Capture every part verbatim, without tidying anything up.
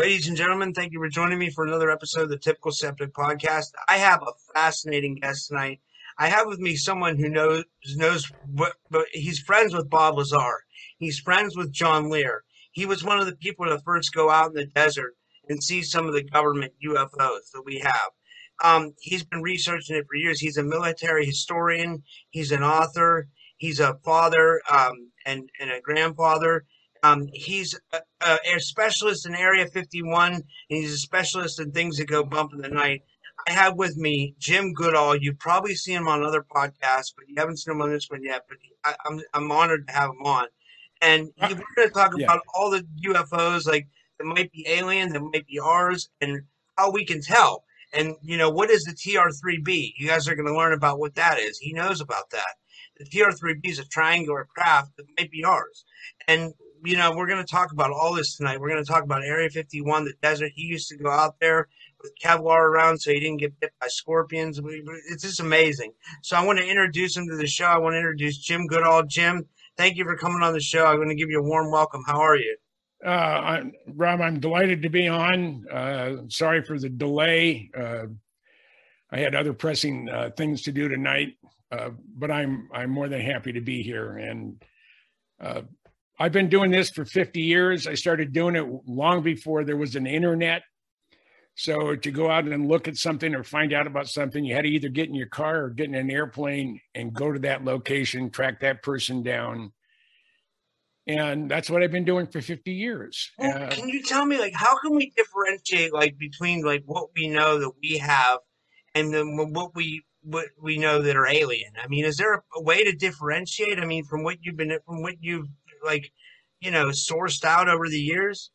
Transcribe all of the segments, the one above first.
Ladies and gentlemen, thank you for joining me for another episode of the Typical Septic Podcast. I have a fascinating guest tonight. I have with me someone who knows, knows what, but he's friends with Bob Lazar. He's friends with John Lear. He was one of the people to first go out in the desert and see some of the government U F Os that we have. Um, he's been researching it for years. He's a military historian. He's an author. He's a father um, and, and a grandfather. Um, he's a, a specialist in Area fifty-one, and he's a specialist in things that go bump in the night. I have with me Jim Goodall. You've probably seen him on other podcasts, but you haven't seen him on this one yet. But I, I'm I'm honored to have him on. And we're going to talk yeah. about all the U F Os, like that might be alien, that might be ours, and how we can tell. And, you know, what is the T R three B? You guys are going to learn about what that is. He knows about that. The T R three B is a triangular craft that might be ours. And, you know, we're going to talk about all this tonight. We're going to talk about Area fifty-one, the desert. He used to go out there with Kevlar around so he didn't get bit by scorpions. It's just amazing. So I want to introduce him to the show. I want to introduce Jim Goodall. Jim, thank you for coming on the show. I'm going to give you a warm welcome. How are you? Uh, I'm, Rob, I'm delighted to be on. Uh, sorry for the delay. Uh, I had other pressing uh, things to do tonight, uh, but I'm I'm more than happy to be here. And uh, I've been doing this for fifty years. I started doing it long before there was an internet. So to go out and look at something or find out about something, you had to either get in your car or get in an airplane and go to that location, track that person down. And that's what I've been doing for fifty years. Well, uh, can you tell me, like, how can we differentiate, like, between, like, what we know that we have and then what we what we know that are alien? I mean, is there a, a way to differentiate? I mean, from what you've been, from what you've, like, you know, sourced out over the years?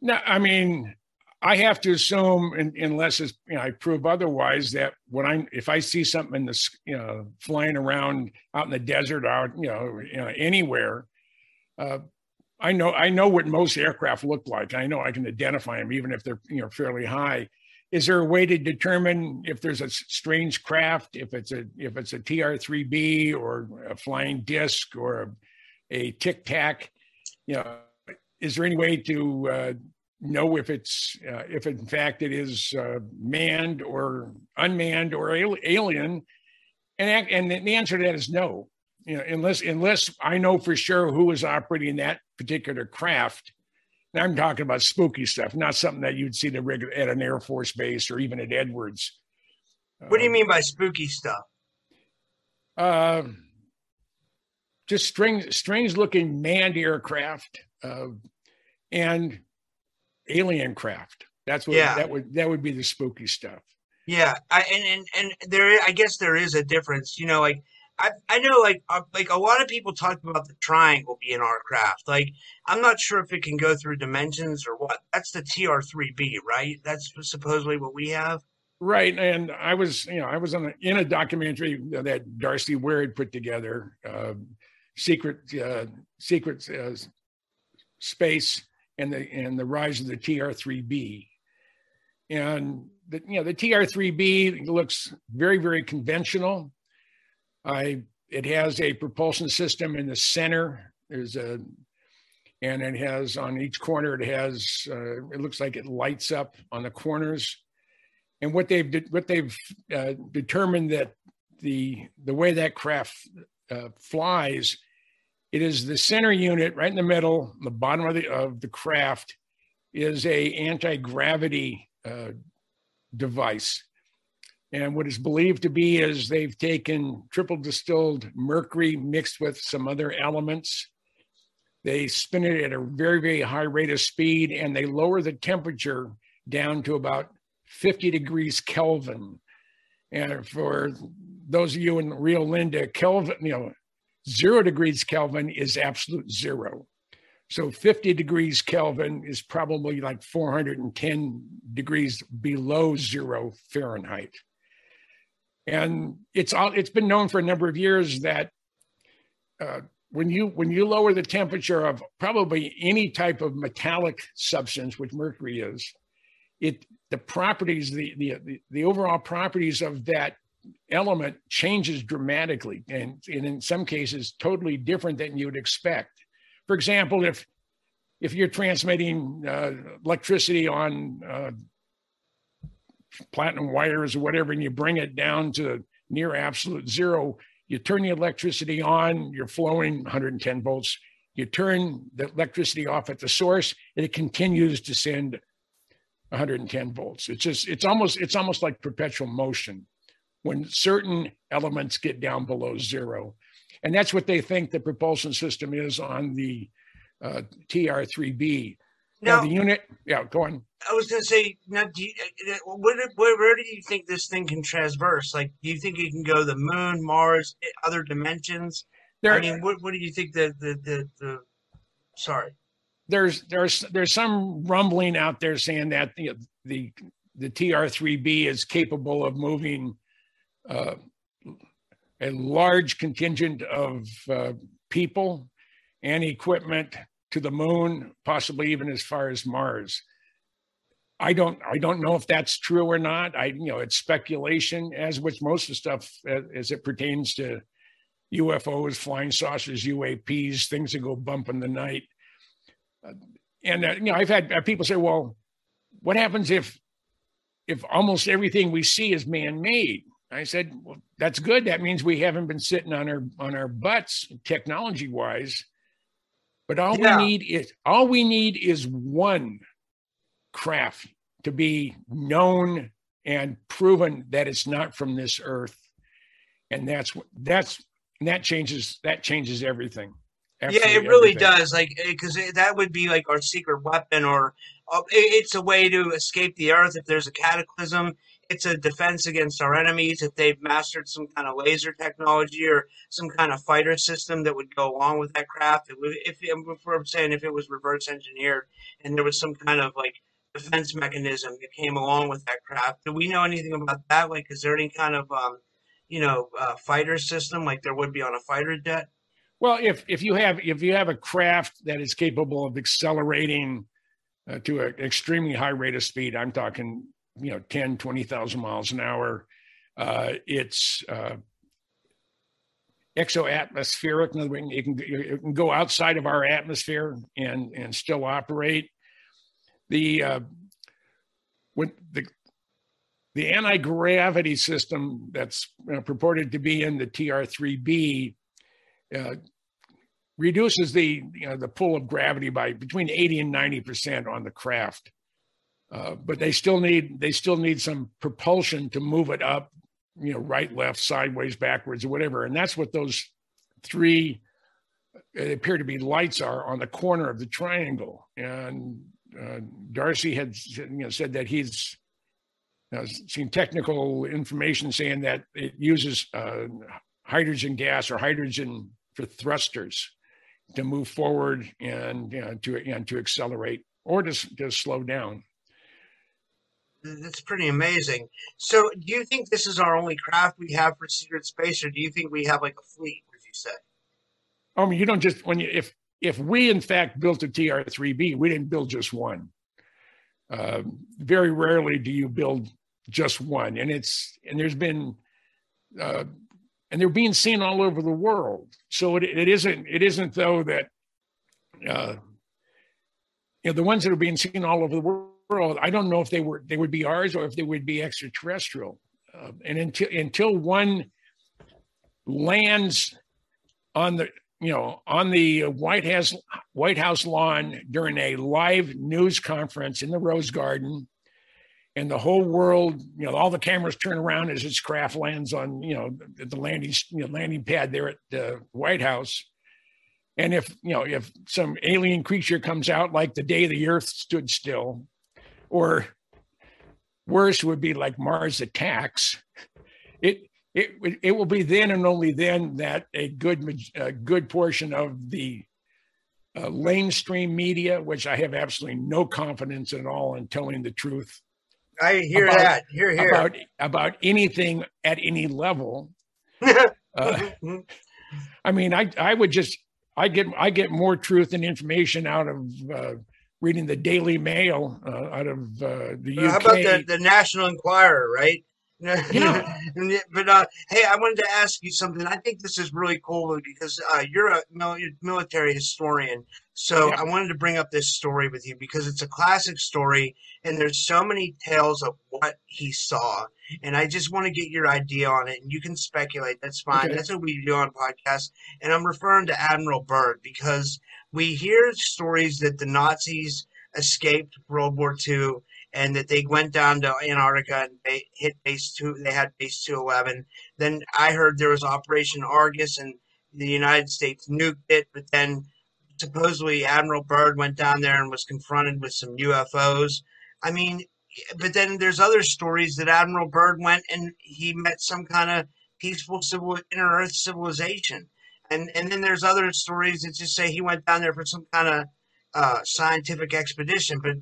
No, I mean, I have to assume, and, unless it's, you know, I prove otherwise, that when I'm, if I see something in the, you know, flying around out in the desert, out, you know, you know anywhere. Uh, I know I know what most aircraft look like. I know I can identify them, even if they're, you know, fairly high. Is there a way to determine if there's a strange craft, if it's a if it's a T R three B or a flying disc or a, a Tic Tac? You know, is there any way to uh, know if it's uh, if in fact it is uh, manned or unmanned or al alien? And and the answer to that is no. You know, unless unless I know for sure who is operating that particular craft. Now I'm talking about spooky stuff, not something that you'd see the regular at an Air Force base or even at Edwards. What um, do you mean by spooky stuff? Uh, just strange, strange looking manned aircraft uh, and alien craft. That's what yeah. that would that would be the spooky stuff. Yeah, I, and and and there, I guess there is a difference. You know, like. I, I know, like, uh, like a lot of people talk about the triangle being our craft. Like, I'm not sure if it can go through dimensions or what. That's the T R three B, right? That's supposedly what we have, right? And I was, you know, I was on a, in a documentary that Darcy Ware had put together, uh, secret, uh, secret uh, space and the and the rise of the T R three B, and the you know the T R three B looks very, very conventional. I, it has a propulsion system in the center. There's a, and it has on each corner, it has, uh, it looks like it lights up on the corners. And what they've, de what they've uh, determined that the, the way that craft uh, flies, it is the center unit right in the middle, the bottom of the, of the craft is a anti-gravity uh, device. And what is believed to be is they've taken triple distilled mercury mixed with some other elements. They spin it at a very, very high rate of speed, and they lower the temperature down to about fifty degrees Kelvin. And for those of you in Rio Linda, Kelvin, you know, zero degrees Kelvin is absolute zero. So fifty degrees Kelvin is probably like four hundred ten degrees below zero Fahrenheit. And it's all, it's been known for a number of years that uh, when you when you lower the temperature of probably any type of metallic substance, which mercury is, it the properties the the the overall properties of that element changes dramatically, and, and in some cases totally different than you'd expect. For example, if if you're transmitting uh, electricity on uh, platinum wires or whatever, and you bring it down to near absolute zero, you turn the electricity on, you're flowing one hundred ten volts. You turn the electricity off at the source, and it continues to send one hundred ten volts. It's just, it's almost, it's almost like perpetual motion when certain elements get down below zero. And that's what they think the propulsion system is on the uh, T R three B. Now, now the unit, yeah, go on. I was going to say, now, do you, where, where, where do you think this thing can traverse? Like, do you think it can go to the moon, Mars, other dimensions? There, I mean, what, what do you think that the, the, the, sorry. There's, there's, there's some rumbling out there saying that the, the, the T R three B is capable of moving uh, a large contingent of uh, people and equipment to the moon, possibly even as far as Mars. I don't, I don't know if that's true or not. I, you know, it's speculation, as with most of the stuff as, as it pertains to U F Os, flying saucers, U A Ps, things that go bump in the night. Uh, and, uh, you know, I've had uh, people say, well, what happens if, if almost everything we see is man-made? I said, well, that's good. That means we haven't been sitting on our, on our butts technology-wise, but all yeah. we need is, all we need is one craft to be known and proven that it's not from this earth. And that's what, that's, And that changes, that changes everything. Absolutely yeah, it really everything. does. Like, because that would be like our secret weapon, or uh, it's a way to escape the earth if there's a cataclysm. It's a defense against our enemies if they've mastered some kind of laser technology or some kind of fighter system that would go along with that craft. It would, if, if we're saying if it was reverse engineered and there was some kind of like defense mechanism that came along with that craft. Do we know anything about that? Like, is there any kind of um, you know, uh, fighter system like there would be on a fighter jet? Well, if if you have if you have a craft that is capable of accelerating uh, to an extremely high rate of speed, I'm talking, you know, ten, twenty thousand miles an hour. Uh, it's uh, exo-atmospheric. In other words, it can it can go outside of our atmosphere and and still operate. The uh, when the The anti-gravity system that's uh, purported to be in the T R three B uh, reduces the, you know, the pull of gravity by between eighty and ninety percent on the craft, uh, but they still need they still need some propulsion to move it up, you know, right, left, sideways, backwards, or whatever. And that's what those three uh, appear to be lights are on the corner of the triangle. And uh, Darcy had you know, said that he's. I've seen technical information saying that it uses uh, hydrogen gas or hydrogen for thrusters to move forward and, you know, to, you know, to accelerate or to, to slow down. That's pretty amazing. So do you think this is our only craft we have for secret space, or do you think we have like a fleet, would you say? I mean, you don't just, when you, if, if we in fact built a T R three B, we didn't build just one. Uh, very rarely do you build just one, and it's and there's been uh, and they're being seen all over the world. So it, it isn't it isn't though that uh, you know, the ones that are being seen all over the world. I don't know if they were they would be ours or if they would be extraterrestrial. Uh, and until until one lands on the you know, on the White House, White House lawn during a live news conference in the Rose Garden, and the whole world, you know, all the cameras turn around as its craft lands on, you know, the landing, you know, landing pad there at the White House. And if, you know, if some alien creature comes out like the day the earth stood still, or worse would be like Mars attacks, it, It, it will be then and only then that a good a good portion of the uh, mainstream media, which I have absolutely no confidence at all in telling the truth. I hear about, that. Hear, hear. About, about anything at any level. uh, I mean, I, I would just, I get, I get more truth and information out of uh, reading the Daily Mail uh, out of uh, the well, U K. How about the, the National Enquirer, right? Yeah. But uh, hey, I wanted to ask you something. I think this is really cool because uh, you're a military historian. So yeah. I wanted to bring up this story with you because it's a classic story and there's so many tales of what he saw. And I just want to get your idea on it. And you can speculate. That's fine. Okay. That's what we do on podcasts. And I'm referring to Admiral Byrd because we hear stories that the Nazis escaped World War Two and that they went down to Antarctica and they hit base two. They had base two eleven. Then I heard there was Operation Argus and the United States nuked it. But then supposedly Admiral Byrd went down there and was confronted with some U F Os. I mean, but then there's other stories that Admiral Byrd went and he met some kind of peaceful civil inner earth civilization. And, and then there's other stories that just say he went down there for some kind of uh, scientific expedition. But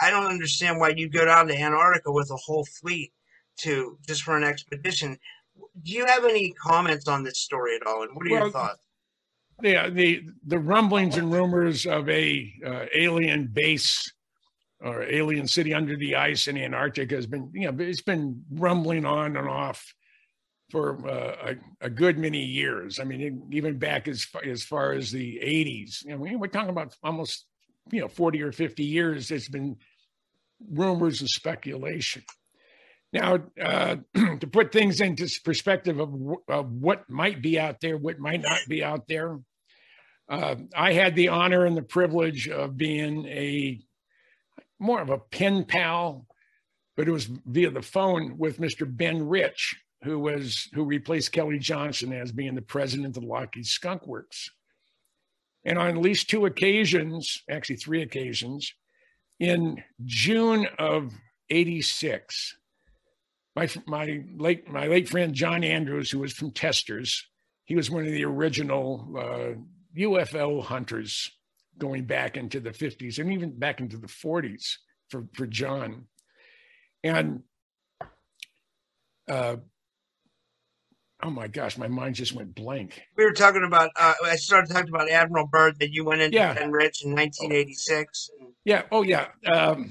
I don't understand why you go down to Antarctica with a whole fleet to just for an expedition. Do you have any comments on this story at all? And what are well, your thoughts? Yeah, the the rumblings and rumors of a uh, alien base or alien city under the ice in Antarctica has been, you know, it's been rumbling on and off for uh, a, a good many years. I mean, even back as far, as far as the eighties, you know, we're talking about almost, you know, forty or fifty years. It's been rumors and speculation. Now, uh, to put things into perspective of, of what might be out there, what might not be out there, uh, I had the honor and the privilege of being a more of a pen pal, but it was via the phone with Mister Ben Rich, who was who replaced Kelly Johnson as being the president of Lockheed Skunk Works. And on at least two occasions, actually three occasions, in June of eighty-six, my my late my late friend John Andrews, who was from Testers, he was one of the original uh, U F O hunters going back into the fifties and even back into the forties for for John, and uh, oh my gosh, my mind just went blank. We were talking about, uh, I started talking about Admiral Byrd that you went into yeah. Ben Rich in nineteen eighty-six. Oh. Yeah. Oh yeah. Um,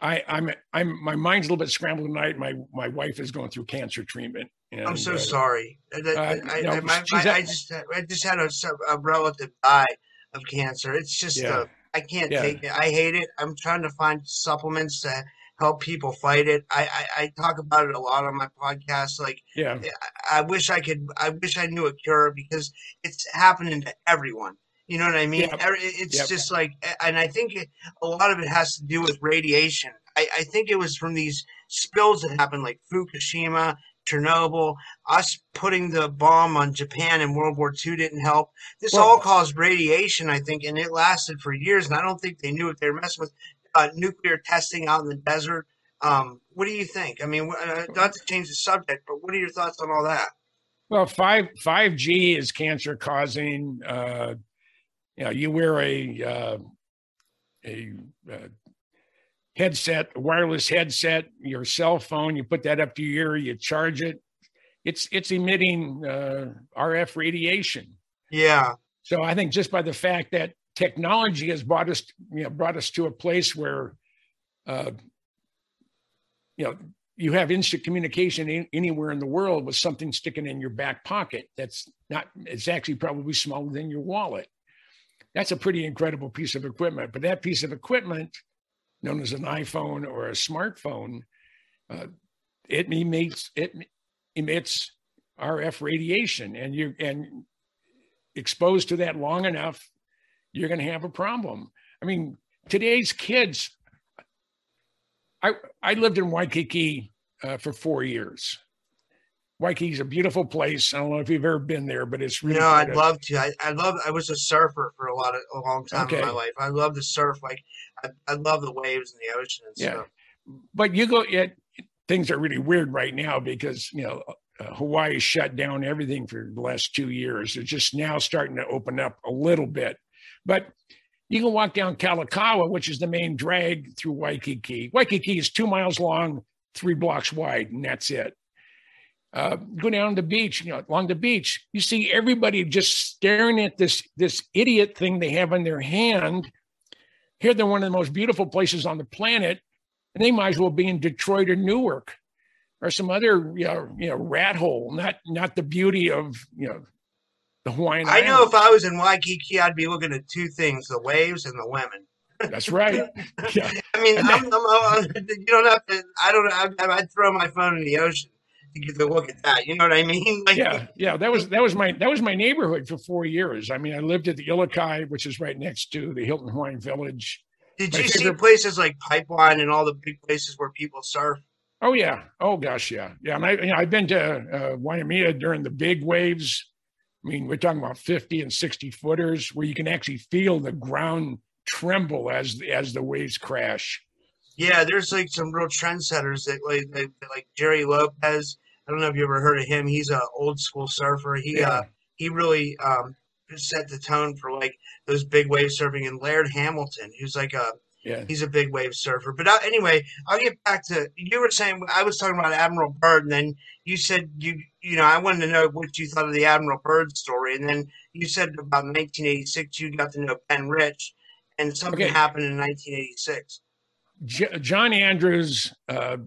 I, I'm, I'm, my mind's a little bit scrambled tonight. My, my wife is going through cancer treatment. And, I'm so uh, sorry. Uh, I, I, no, my, my, I just, I just had a, a relative die of cancer. It's just, yeah. uh, I can't yeah. take it. I hate it. I'm trying to find supplements that help people fight it. I, I, I talk about it a lot on my podcast. Like, yeah. I, I wish I could, I wish I knew a cure because it's happening to everyone. You know what I mean? Yep. It's yep. just like, and I think it, a lot of it has to do with radiation. I, I think it was from these spills that happened, like Fukushima, Chernobyl, us putting the bomb on Japan in World War Two didn't help. This well, all caused radiation, I think, and it lasted for years. And I don't think they knew what they were messing with. Uh, nuclear testing out in the desert. Um, what do you think? I mean, uh, not to change the subject, but what are your thoughts on all that? Well, five five G is cancer causing. Uh, you know, you wear a uh, a uh, headset, a wireless headset, your cell phone. You put that up to your ear, you charge it. It's it's emitting uh, R F radiation. Yeah. So I think just by the fact that technology has brought us, you know, brought us to a place where, uh, you know, you have instant communication in, anywhere in the world with something sticking in your back pocket. That's not, it's actually probably smaller than your wallet. That's a pretty incredible piece of equipment, but that piece of equipment known as an iPhone or a smartphone, uh, it emits, it emits R F radiation, and you, and exposed to that long enough, you're going to have a problem. I mean, today's kids, I I lived in Waikiki uh, for four years. Waikiki's a beautiful place. I don't know if you've ever been there, but it's really. No, I'd a, love to. I, I love, I was a surfer for a lot of, a long time okay. in my life. I love to surf. Like I, I love the waves and the ocean and yeah. stuff. But you go, it, things are really weird right now because, you know, uh, Hawaii shut down everything for the last two years. They're just now starting to open up a little bit. But you can walk down Kalakaua, which is the main drag through Waikiki. Waikiki is two miles long, three blocks wide, and that's it. Uh, go down the beach, you know, along the beach, you see everybody just staring at this, this idiot thing they have in their hand. Here they're one of the most beautiful places on the planet, and they might as well be in Detroit or Newark or some other, you know, you know, rat hole, not not the beauty of, you know, the Hawaiian I Island. Know if I was in Waikiki, I'd be looking at two things, the waves and the women. That's right. Yeah. I mean, then, I'm, I'm, I'm, you don't have to, I don't know, I'd, I'd throw my phone in the ocean to get a look at that. You know what I mean? Like, yeah, yeah. That was that was my that was my neighborhood for four years. I mean, I lived at the Ilokai, which is right next to the Hilton Hawaiian Village. Did my you favorite... see places like Pipeline and all the big places where people surf? Oh yeah. Oh gosh, yeah, yeah. And I, you know, I've been to uh, Waimea during the big waves. I mean, we're talking about fifty and sixty footers, where you can actually feel the ground tremble as as the waves crash. Yeah, there's like some real trendsetters that like like, like Jerry Lopez. I don't know if you ever heard of him. He's an old school surfer. He yeah. uh, he really um, set the tone for like those big wave surfing. And Laird Hamilton, who's like a yeah. he's a big wave surfer. But uh, anyway, I'll get back to you were saying. I was talking about Admiral Byrd, and then you said you you know I wanted to know what you thought of the Admiral Byrd story, and then you said about nineteen eighty-six you got to know Ben Rich, and something okay. happened in nineteen eighty-six. J- John Andrews uh,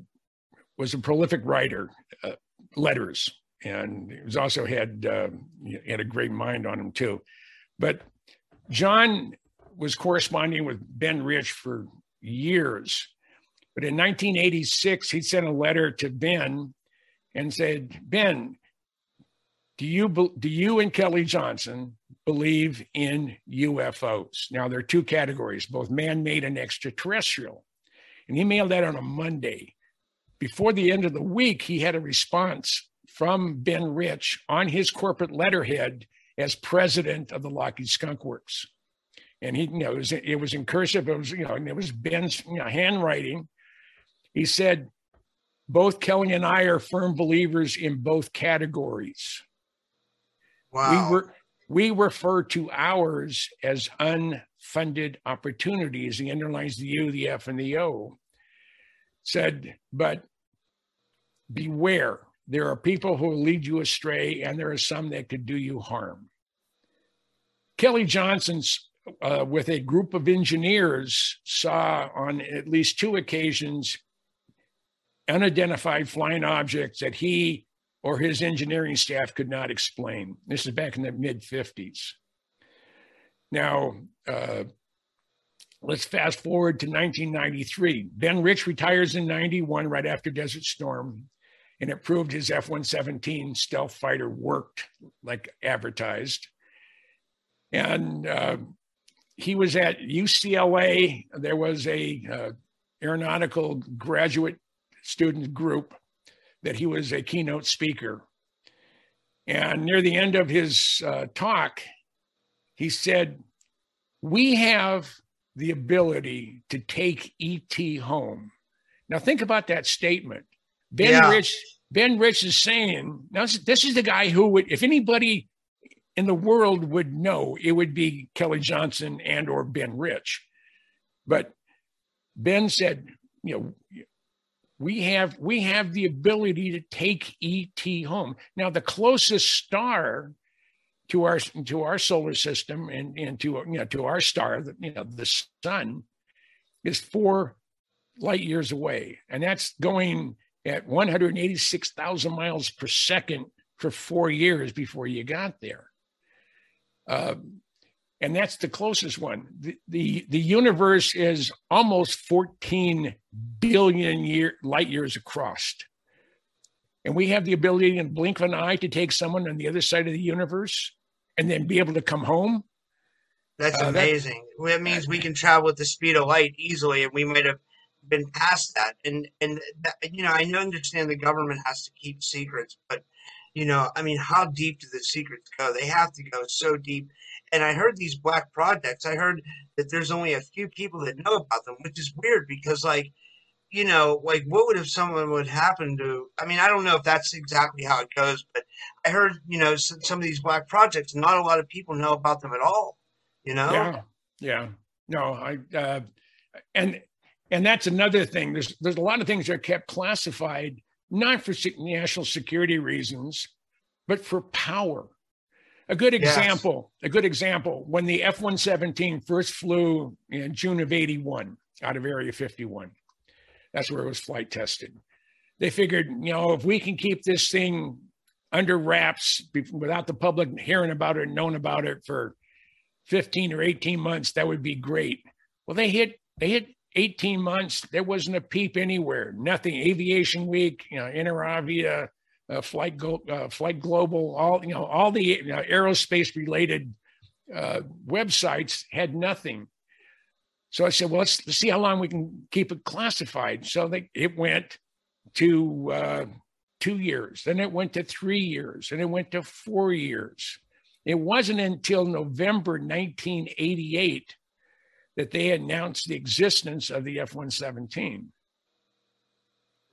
was a prolific writer. Uh, letters, and he was also had uh, he had a great mind on him too. But John was corresponding with Ben Rich for years. But in nineteen eighty-six, he sent a letter to Ben and said, "Ben, do you be- do you and Kelly Johnson believe in U F Os?" Now there are two categories, both man-made and extraterrestrial. And he mailed that on a Monday. Before the end of the week, he had a response from Ben Rich on his corporate letterhead as president of the Lockheed Skunk Works. And he, you know, it was, it was in cursive. It was, you know, and it was Ben's you know, handwriting. He said, "Both Kelly and I are firm believers in both categories." Wow. We were, we refer to ours as unfunded opportunities. He underlines the U, the F, and the O. Said, "But beware, there are people who will lead you astray, and there are some that could do you harm." Kelly Johnson's, uh, with a group of engineers, saw on at least two occasions unidentified flying objects that he or his engineering staff could not explain. This is back in the mid fifties. Now, uh, let's fast forward to nineteen ninety-three. Ben Rich retires in ninety-one, right after Desert Storm, and it proved his F one seventeen stealth fighter worked like advertised. And uh, he was at U C L A. There was a uh, aeronautical graduate student group that he was a keynote speaker. And near the end of his uh, talk, he said, "We have the ability to take E T home." Now think about that statement. Ben yeah. Rich, Ben Rich is saying, now this, this is the guy who would, if anybody in the world would know, it would be Kelly Johnson and or Ben Rich. But Ben said, you know, we have, we have the ability to take E T home. Now the closest star to our to our solar system and, and to, you know, to our star, you know, the sun, is four light years away. And that's going at one hundred eighty-six thousand miles per second for four years before you got there. Uh, and that's the closest one. The, the, the universe is almost fourteen billion year, light years across. And we have the ability in the blink of an eye to take someone on the other side of the universe and then be able to come home. That's uh, amazing. That, that means we can travel at the speed of light easily, and we might have been past that. And, and that, you know, I understand the government has to keep secrets, but, you know, I mean, how deep do the secrets go? They have to go so deep. And I heard these black projects. I heard that there's only a few people that know about them, which is weird because, like, you know, like what would if someone would happen to, I mean, I don't know if that's exactly how it goes, but I heard, you know, some, some of these black projects, not a lot of people know about them at all, you know? Yeah, yeah. No, I, uh, and, and that's another thing. There's, there's a lot of things that are kept classified, not for national security reasons, but for power. A good example, yes. a good example, when the F one seventeen first flew in June of eighty-one out of Area fifty-one, that's where it was flight tested. they figured, you know, if we can keep this thing under wraps without the public hearing about it and knowing about it for fifteen or eighteen months, that would be great. Well, they hit they hit eighteen months. There wasn't a peep anywhere. Nothing. Aviation Week, you know, Interavia, uh, Flight Go, uh, Flight Global, all you know, all the you know, aerospace related uh, websites had nothing. So I said, well, let's, let's see how long we can keep it classified. So they, it went to uh, two years, then it went to three years, and it went to four years. It wasn't until November nineteen eighty-eight that they announced the existence of the F one seventeen.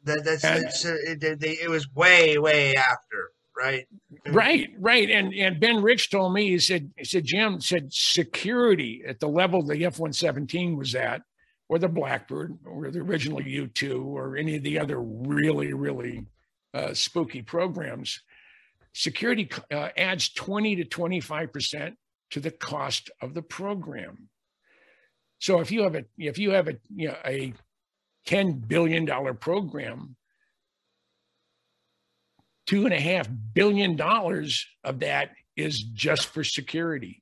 That, that's, and, that's uh, it, they, it was way, way after, right? Right, right. And and Ben Rich told me, he said, he said, Jim said security at the level the F one seventeen was at, or the Blackbird, or the original U two, or any of the other really, really uh, spooky programs, security uh, adds twenty to twenty-five percent to the cost of the program. So if you have a if you have a you know, a ten billion dollar program, two and a half billion dollars of that is just for security.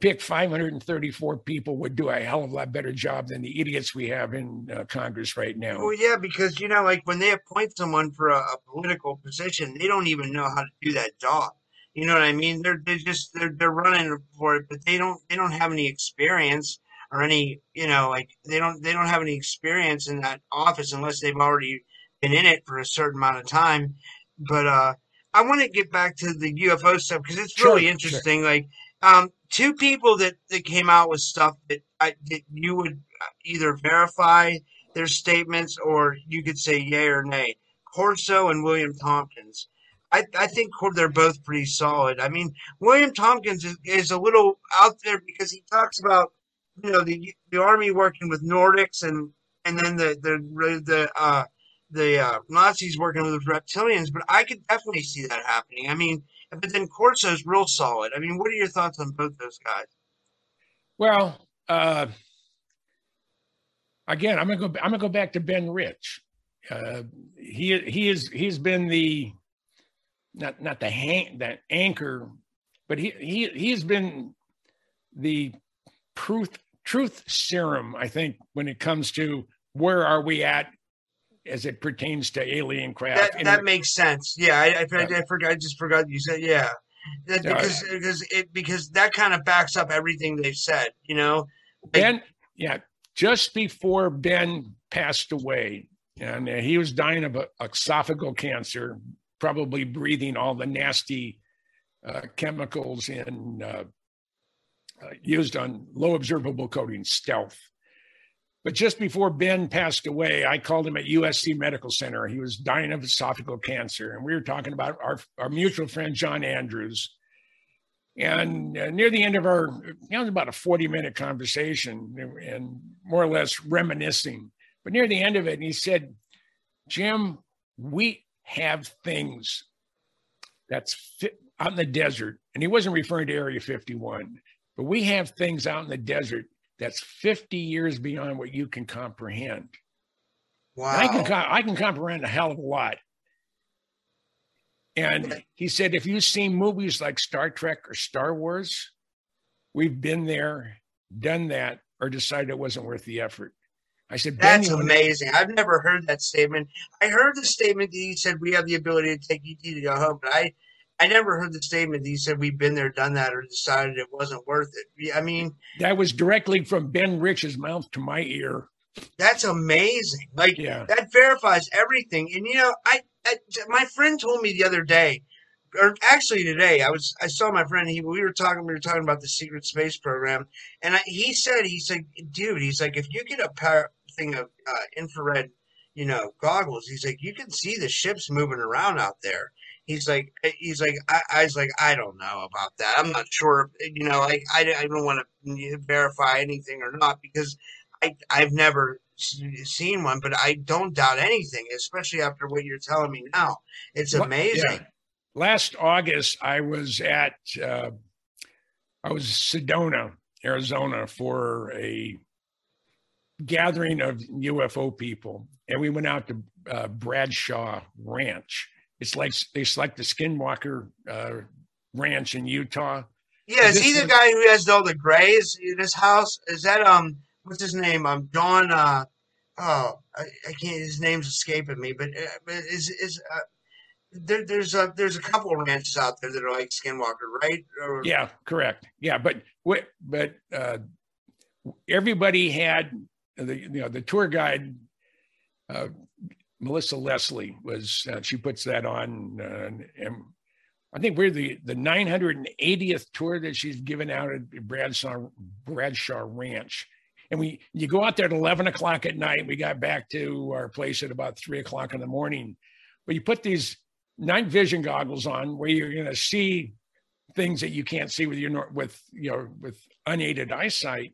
Pick five hundred thirty-four people would do a hell of a lot better job than the idiots we have in uh, Congress right now. Well, yeah, because, you know, like when they appoint someone for a, a political position, they don't even know how to do that job. You know what I mean? They're they just they're they're running for it, but they don't they don't have any experience. Or any, you know, like they don't they don't have any experience in that office unless they've already been in it for a certain amount of time. But uh, I want to get back to the U F O stuff because it's really sure, interesting. Sure. Like um, two people that, that came out with stuff that, I, that you would either verify their statements or you could say yay or nay. Corso and William Tompkins. I, I think they're both pretty solid. I mean, William Tompkins is, is a little out there because he talks about, you know, the the army working with Nordics, and and then the the the uh, the uh, Nazis working with the reptilians. But I could definitely see that happening. I mean, but then Corso's real solid. I mean, what are your thoughts on both those guys? Well, uh, again, I'm gonna go. I'm gonna go back to Ben Rich. Uh, he he is he's been the not not the hang, that anchor, but he he he's been the Truth, truth serum, I think, when it comes to where are we at as it pertains to alien craft. That, that makes sense. Yeah, I, I, yeah. I, I forgot. I just forgot you said. Yeah, that, because uh, because it because that kind of backs up everything they've said. You know, Ben. Yeah, just before Ben passed away, and he was dying of a, esophageal cancer, probably breathing all the nasty uh, chemicals in. Uh, Uh, used on low observable coding stealth. But just before Ben passed away, I called him at U S C Medical Center. He was dying of esophageal cancer. And we were talking about our, our mutual friend, John Andrews. And uh, near the end of our, you know, it was about a forty minute conversation and more or less reminiscing. But near the end of it, he said, Jim, we have things that's fit out in the desert. And he wasn't referring to Area fifty-one. But we have things out in the desert that's fifty years beyond what you can comprehend. Wow. I can, I can comprehend a hell of a lot. And he said, if you've seen movies like Star Trek or Star Wars, we've been there, done that, or decided it wasn't worth the effort. I said, that's amazing. I've never heard that statement. I heard the statement that he said, we have the ability to take E T to go home, but I... I never heard the statement that he said, we've been there, done that, or decided it wasn't worth it. I mean, that was directly from Ben Rich's mouth to my ear. That's amazing. Like, yeah. That verifies everything. And, you know, I, I my friend told me the other day, or actually today, I was I saw my friend. He we were talking we were talking about the secret space program, and I, he said he's like, dude, he's like, if you get a power thing of uh, infrared, you know, goggles, he's like, you can see the ships moving around out there. He's like, he's like, I, I was like, I don't know about that. I'm not sure, you know, like, I, I don't want to verify anything or not because I, I've never seen one, but I don't doubt anything, especially after what you're telling me now. It's amazing. Yeah. Last August, I was at, uh, I was in Sedona, Arizona for a gathering of U F O people, and we went out to uh, Bradshaw Ranch. It's like it's like the Skinwalker uh, Ranch in Utah. Yeah, is, is he the guy who has all the grays in his house? Is that um, what's his name? Um, Don. Uh, oh, I, I can't. His name's escaping me. But uh, is is uh, there, there's a there's a couple of ranches out there that are like Skinwalker, right? Or, yeah, correct. Yeah, but but uh, everybody had the you know the tour guide. Uh, Melissa Leslie was, uh, she puts that on, uh, and I think we're the, the nine hundred eightieth tour that she's given out at Bradshaw, Bradshaw Ranch. And we, you go out there at eleven o'clock at night, we got back to our place at about three o'clock in the morning, but you put these night vision goggles on where you're going to see things that you can't see with your, with, you know, with unaided eyesight.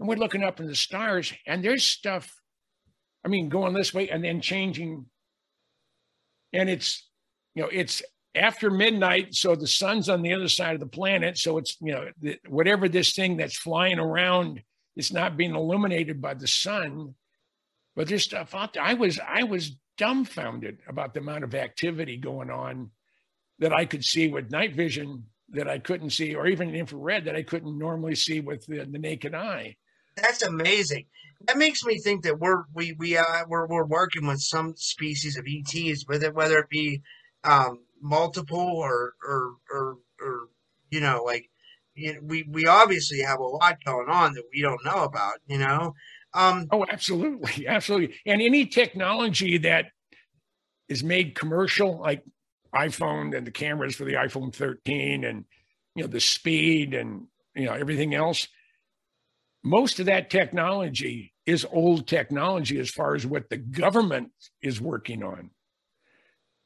And we're looking up in the stars and there's stuff, I mean, going this way and then changing. And it's, you know, it's after midnight. So the sun's on the other side of the planet. So it's, you know, the, whatever this thing that's flying around, it's not being illuminated by the sun, but there's stuff out there. I was, I was dumbfounded about the amount of activity going on that I could see with night vision that I couldn't see, or even infrared that I couldn't normally see with the, the naked eye. That's amazing. That makes me think that we're we we uh, we're we're working with some species of E Ts, whether whether it be um, multiple or, or or or you know, like you know, we we obviously have a lot going on that we don't know about, you know. Um, oh, absolutely, absolutely. And any technology that is made commercial, like iPhone and the cameras for the iPhone thirteen, and you know the speed and you know everything else. Most of that technology is old technology as far as what the government is working on.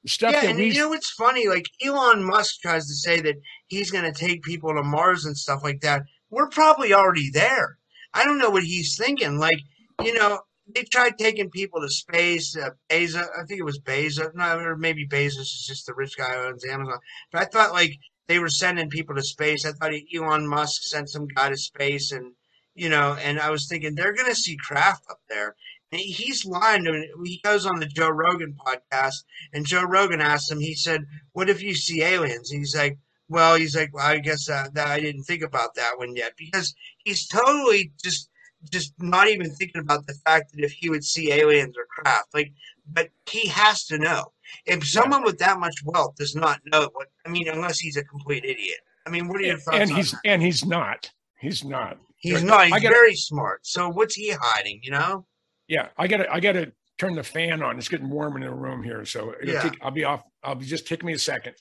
Stuff yeah, that and we... you know what's funny? Like Elon Musk tries to say that he's going to take people to Mars and stuff like that. We're probably already there. I don't know what he's thinking. Like, you know, they tried taking people to space. Uh, Bezos, I think it was Bezos. No, or maybe Bezos is just the rich guy who owns Amazon. But I thought like they were sending people to space. I thought Elon Musk sent some guy to space and you know, and I was thinking they're going to see craft up there. And he's lying to me. He goes on the Joe Rogan podcast, and Joe Rogan asked him. He said, "What if you see aliens?" And he's like, "Well, he's like, well, I guess uh, that I didn't think about that one yet," because he's totally just, just not even thinking about the fact that if he would see aliens or craft, like, but he has to know. If someone with that much wealth does not know what, I mean, unless he's a complete idiot. I mean, what are your thoughts? And he's on that? and he's not. He's not. He's not. He's very smart. So what's he hiding? You know. Yeah, I gotta. I gotta turn the fan on. It's getting warm in the room here, so it'll yeah. take, I'll be off. I'll be just take me a second.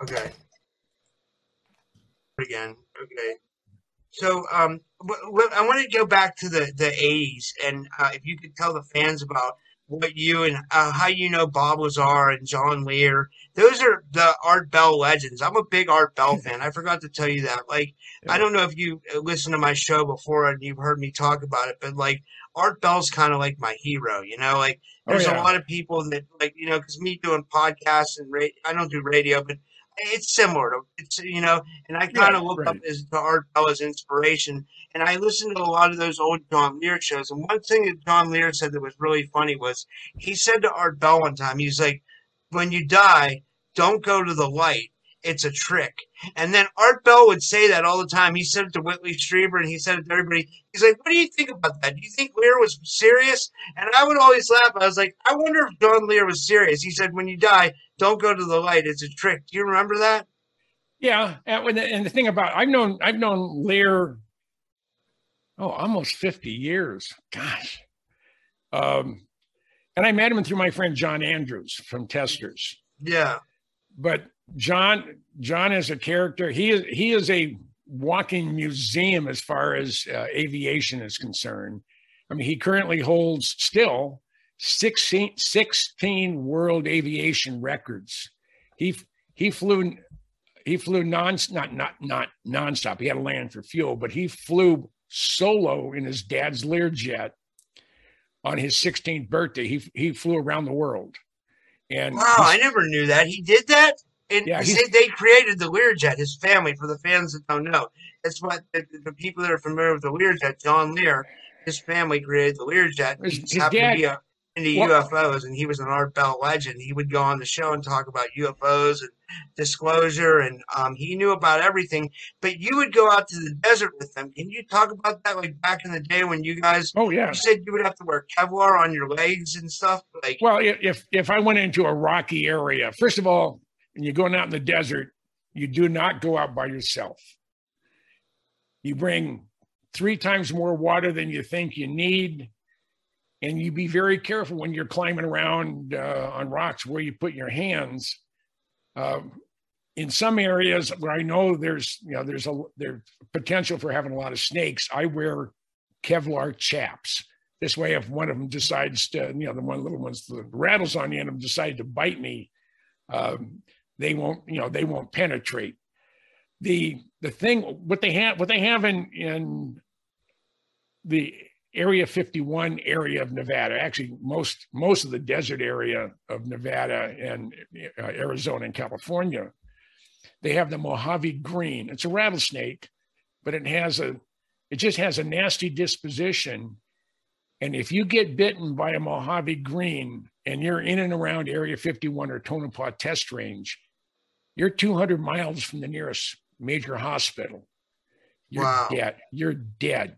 Okay. Again. Okay. So um, I want to go back to the the eighties, and uh, if you could tell the fans about what you and uh, how you know Bob Lazar and John Lear. Those are the Art Bell legends. I'm a big Art Bell fan. I forgot to tell you that. Like, yeah. I don't know if you listened to my show before and you've heard me talk about it, but like Art Bell's kind of like my hero, you know, like there's oh, yeah. a lot of people that like, you know, cause me doing podcasts and radio, I don't do radio, but it's similar to, it's, you know, and I kind of yeah, look right. up as the Art Bell as inspiration. And I listened to a lot of those old John Lear shows. And one thing that John Lear said that was really funny was he said to Art Bell one time, he was like, "When you die, don't go to the light. It's a trick." And then Art Bell would say that all the time. He said it to Whitley Strieber and he said it to everybody. He's like, "What do you think about that? Do you think Lear was serious?" And I would always laugh. I was like, I wonder if John Lear was serious. He said, "When you die, don't go to the light. It's a trick." Do you remember that? Yeah. And the thing about, I've known, I've known Lear, oh, almost fifty years. Gosh. Um, And I met him through my friend John Andrews from Testers. Yeah, but John John is a character. He is he is a walking museum as far as uh, aviation is concerned. I mean, he currently holds still sixteen world aviation records. He he flew he flew non not not not nonstop. He had to land for fuel, but he flew solo in his dad's Learjet. On his sixteenth birthday, he he flew around the world. And wow, I never knew that he did that. And yeah, they, they created the Learjet. His family, for the fans that don't know, that's what the, the people that are familiar with the Learjet. John Lear his family created the Learjet. He his happened dad, to be a, into what? U F Os, and he was an Art Bell legend. He would go on the show and talk about U F Os and disclosure, and um, he knew about everything. But you would go out to the desert with them. Can you talk about that, like back in the day when you guys? Oh yeah. You said you would have to wear Kevlar on your legs and stuff. Like, well, if if I went into a rocky area, first of all, and you're going out in the desert, you do not go out by yourself. You bring three times more water than you think you need. And you be very careful when you're climbing around uh, on rocks where you put your hands. Uh, in some areas where I know there's, you know, there's a there's potential for having a lot of snakes, I wear Kevlar chaps. This way, if one of them decides to, you know, the one little one's the rattles on the end of them decide to bite me, um, they won't, you know, they won't penetrate. The the thing what they have what they have in in the Area fifty-one area of Nevada, actually most most of the desert area of Nevada and uh, Arizona and California, they have the Mojave green. It's a rattlesnake, but it has a it just has a nasty disposition. And if you get bitten by a Mojave green and you're in and around Area fifty-one or Tonopah Test Range, you're two hundred miles from the nearest major hospital. You're wow. dead. You're dead.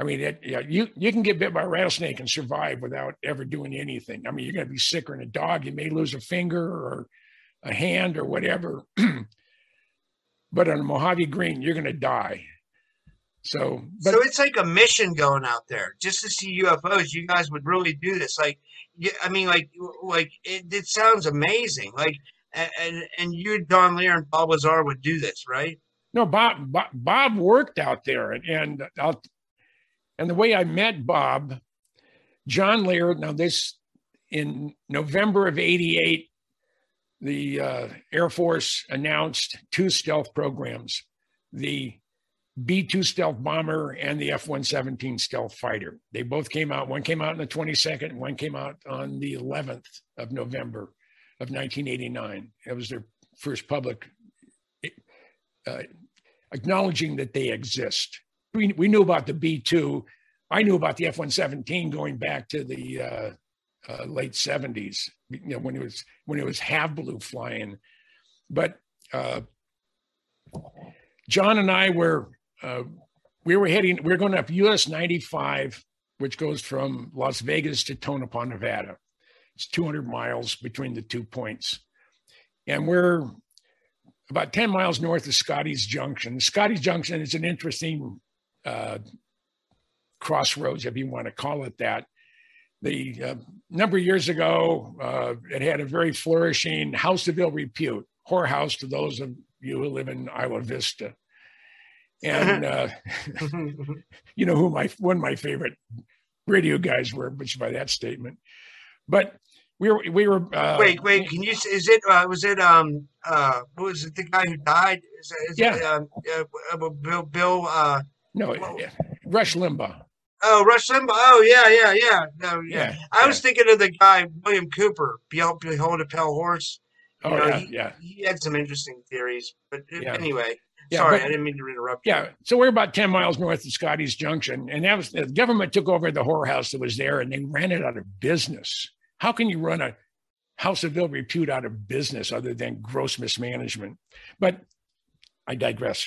I mean, it, you, know, you you can get bit by a rattlesnake and survive without ever doing anything. I mean, you're going to be sicker than a dog. You may lose a finger or a hand or whatever. But on a Mojave green, you're going to die. So, but, so it's like a mission going out there just to see U F Os. You guys would really do this, like, I mean, like, like it, it sounds amazing. Like, and and you, John Lear, and Bob Lazar would do this, right? No, Bob Bob, Bob worked out there, and and I'll. And the way I met Bob, John Lear, now this, in November of eighty-eight, the uh, Air Force announced two stealth programs, the B two stealth bomber and the F one seventeen stealth fighter. They both came out, one came out on the twenty-second, one came out on the eleventh of November of nineteen eighty-nine. It was their first public uh, acknowledging that they exist. We, we knew about the B two. I knew about the F one seventeen going back to the uh, uh, late seventies, you know, when it was when it was Havblue flying. But uh, John and I were uh, we were heading we we're going up U S ninety-five, which goes from Las Vegas to Tonopah, Nevada. It's two hundred miles between the two points, and we're about ten miles north of Scotty's Junction. Scotty's Junction is an interesting Uh, crossroads, if you want to call it that. The uh, number of years ago, uh, it had a very flourishing house of ill repute, whorehouse to those of you who live in Isla Vista. And uh, you know who my one of my favorite radio guys were, which by that statement. But we were we were uh, wait wait can you is it uh, was it um uh what was it the guy who died is, is yeah it, um, uh, Bill Bill uh. No, well, Rush Limbaugh. Oh, Rush Limbaugh. Oh, yeah, yeah, yeah. No, yeah. yeah I yeah. was thinking of the guy, William Cooper, Behold a Pale Horse. You oh, know, yeah, he, yeah. He had some interesting theories. But yeah. anyway, yeah, sorry, but, I didn't mean to interrupt you. Yeah, so we're about ten miles north of Scotty's Junction. And that was, the government took over the whorehouse that was there, and they ran it out of business. How can you run a house of ill repute out of business other than gross mismanagement? But I digress.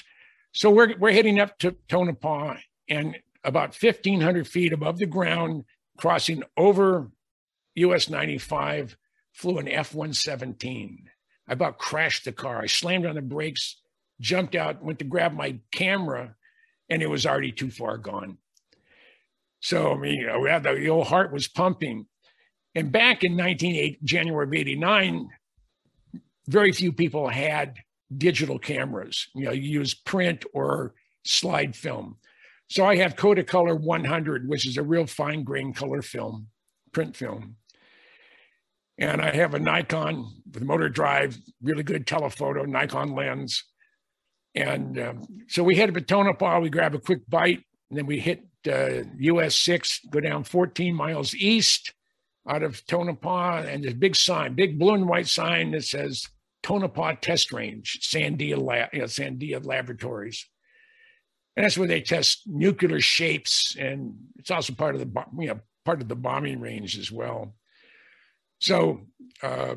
So we're we're heading up to Tonopah, and about fifteen hundred feet above the ground, crossing over U S ninety-five, flew an F one seventeen. I about crashed the car. I slammed on the brakes, jumped out, went to grab my camera, and it was already too far gone. So I mean, you know, the old heart was pumping. And back in nineteen eighty, January of eighty-nine, very few people had digital cameras. You know, you use print or slide film. So I have Kodacolor one hundred, which is a real fine grain color film, print film. And I have a Nikon with motor drive, really good telephoto, Nikon lens. And um, so we headed to Tonopah, we grab a quick bite, and then we hit uh, U S six, go down fourteen miles east out of Tonopah, and this big sign, big blue and white sign that says Tonopah Test Range, Sandia, La- you know, Sandia Laboratories. And that's where they test nuclear shapes. And it's also part of the, you know, part of the bombing range as well. So, uh,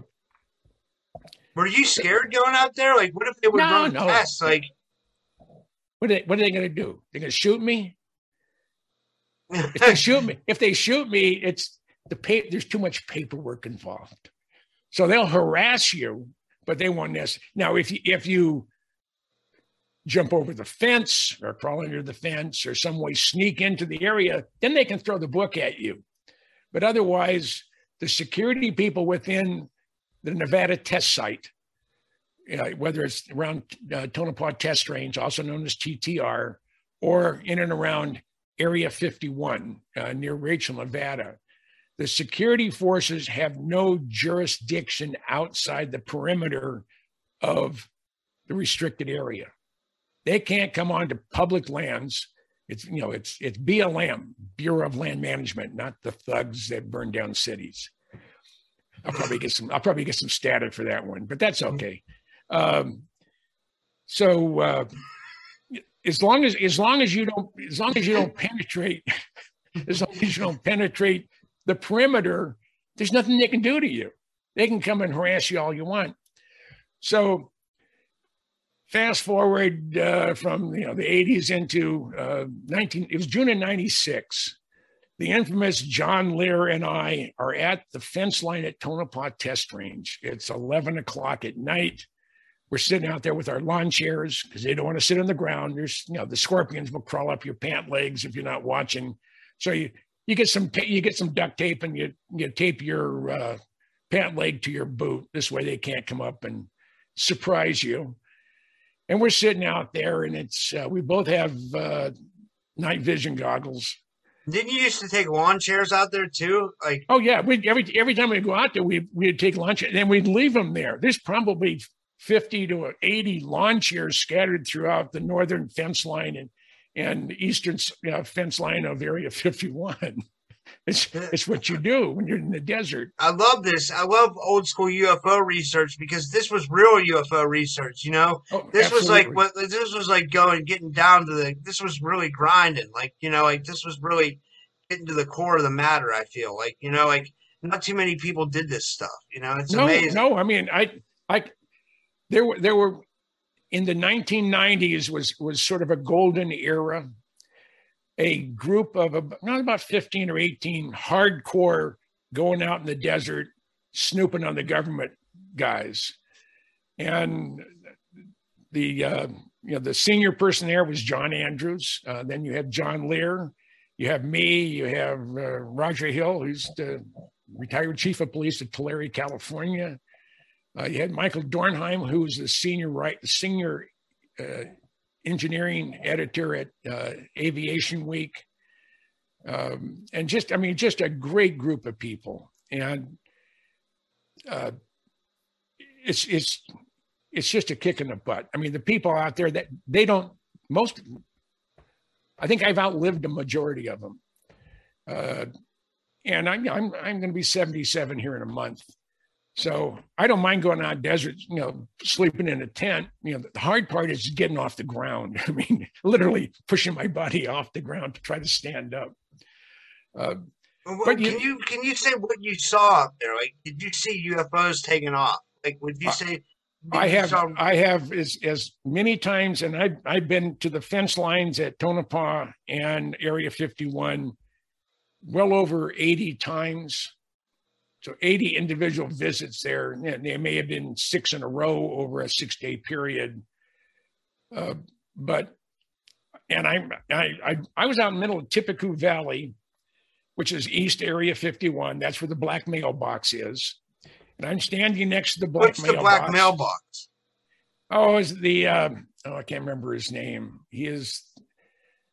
were you scared going out there? Like, what if they would no, run no. tests? Like, what are they, what are they going to do? They're going to shoot me? If they shoot me, if they shoot me, it's the pa- there's too much paperwork involved. So they'll harass you, but they won't necessarily. Now, if you, if you jump over the fence or crawl under the fence or some way sneak into the area, then they can throw the book at you. But otherwise, the security people within the Nevada Test Site, you know, whether it's around uh, Tonopah Test Range, also known as T T R, or in and around Area fifty-one uh, near Rachel, Nevada, the security forces have no jurisdiction outside the perimeter of the restricted area. They can't come onto public lands. It's, you know, it's, it's B L M, Bureau of Land Management, not the thugs that burn down cities. I'll probably get some, I'll probably get some static for that one, but that's okay. Um, so, uh, as long as, as long as you don't, as long as you don't penetrate, as long as you don't penetrate the perimeter, there's nothing they can do to you. They can come and harass you all you want. So, fast forward uh, from you know the eighties into uh, nineteen. It was June of ninety-six. The infamous John Lear and I are at the fence line at Tonopah Test Range. It's eleven o'clock at night. We're sitting out there with our lawn chairs because they don't want to sit on the ground. There's, you know, the scorpions will crawl up your pant legs if you're not watching. So you you get some you get some duct tape and you you tape your uh, pant leg to your boot. This way they can't come up and surprise you. And we're sitting out there, and it's uh, we both have uh, night vision goggles. Didn't you used to take lawn chairs out there too? Like, oh yeah, we every every time we go out there, we we'd take lawn chairs, and then we'd leave them there. There's probably fifty to eighty lawn chairs scattered throughout the northern fence line and and eastern you know, fence line of Area fifty-one. It's it's what you do when you're in the desert. I love this. I love old school U F O research because this was real U F O research. You know, oh, this absolutely. was like what this was like going, getting down to the. This was really grinding. Like you know, like this was really getting to the core of the matter. I feel like you know, like not too many people did this stuff. You know, it's no, amazing. No, I mean, I, I, there were there were in the nineteen nineties was was sort of a golden era. A group of about, not about fifteen or eighteen hardcore going out in the desert, snooping on the government guys. And the, uh, you know, the senior person there was John Andrews. Uh, then you have John Lear, you have me, you have uh, Roger Hill, who's the retired chief of police of Tulare, California. Uh, you had Michael Dornheim, who was the senior right, senior, uh, engineering editor at uh, Aviation Week. Um, and just, I mean, just a great group of people. And uh, it's, it's, it's just a kick in the butt. I mean, the people out there that they don't, most, I think I've outlived the majority of them. Uh, and I'm, I'm, I'm going to be seventy-seven here in a month. So I don't mind going out desert, you know, sleeping in a tent. You know, the hard part is getting off the ground. I mean, literally pushing my body off the ground to try to stand up. Uh, well, but can you, you can you say what you saw up there? Like, did you see U F Os taking off? Like, would you say? I have, saw- I have as as many times, and I've I've been to the fence lines at Tonopah and Area fifty-one, well over eighty times. So eighty individual visits there, and there may have been six in a row over a six-day period. Uh, but, and I, I I was out in the middle of Tippecanoe Valley, which is East Area fifty-one. That's where the black mailbox is. And I'm standing next to the black What's mailbox. What's the black mailbox? Oh, is the, uh, oh, I can't remember his name. He is,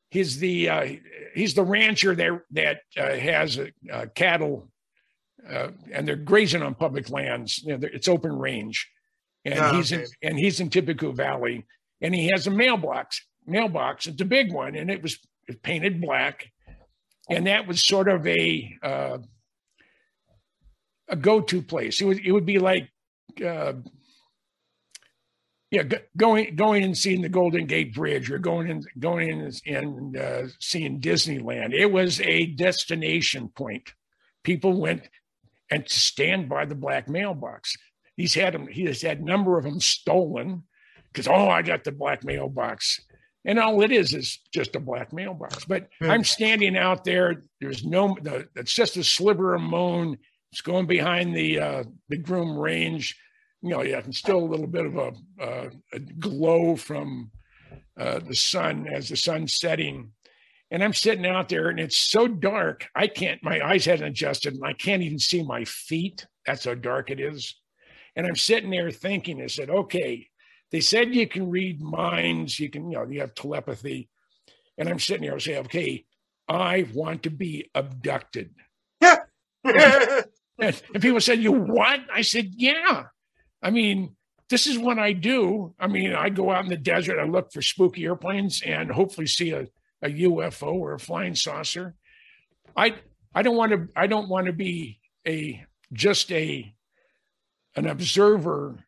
he's the, uh, he's the rancher there that uh, has uh, cattle. Uh, and they're grazing on public lands. You know, it's open range, and oh, he's okay. in, and he's in Tippecanoe Valley, and he has a mailbox. Mailbox, it's a big one, and it was painted black, and that was sort of a uh, a go-to place. It would it would be like uh, Yeah, go, going going and seeing the Golden Gate Bridge, or going in going in and uh, seeing Disneyland. It was a destination point. People went and stand by the black mailbox. He's had them. He has had a number of them stolen because, oh, I got the black mailbox, and all it is is just a black mailbox. But yeah. I'm standing out there. There's no. The, it's just a sliver of moon. It's going behind the uh, the Groom Range. You know, yeah, and still a little bit of a, uh, a glow from uh, the sun as the sun's setting. And I'm sitting out there, and it's so dark. I can't, my eyes hadn't adjusted, and I can't even see my feet. That's how dark it is. And I'm sitting there thinking, I said, okay, they said you can read minds. You can, you know, you have telepathy. And I'm sitting there, I say, okay, I want to be abducted. and, and people said, you what? I said, yeah. I mean, this is what I do. I mean, I go out in the desert, I look for spooky airplanes and hopefully see a, a U F O or a flying saucer. I I don't want to I don't want to be a just a an observer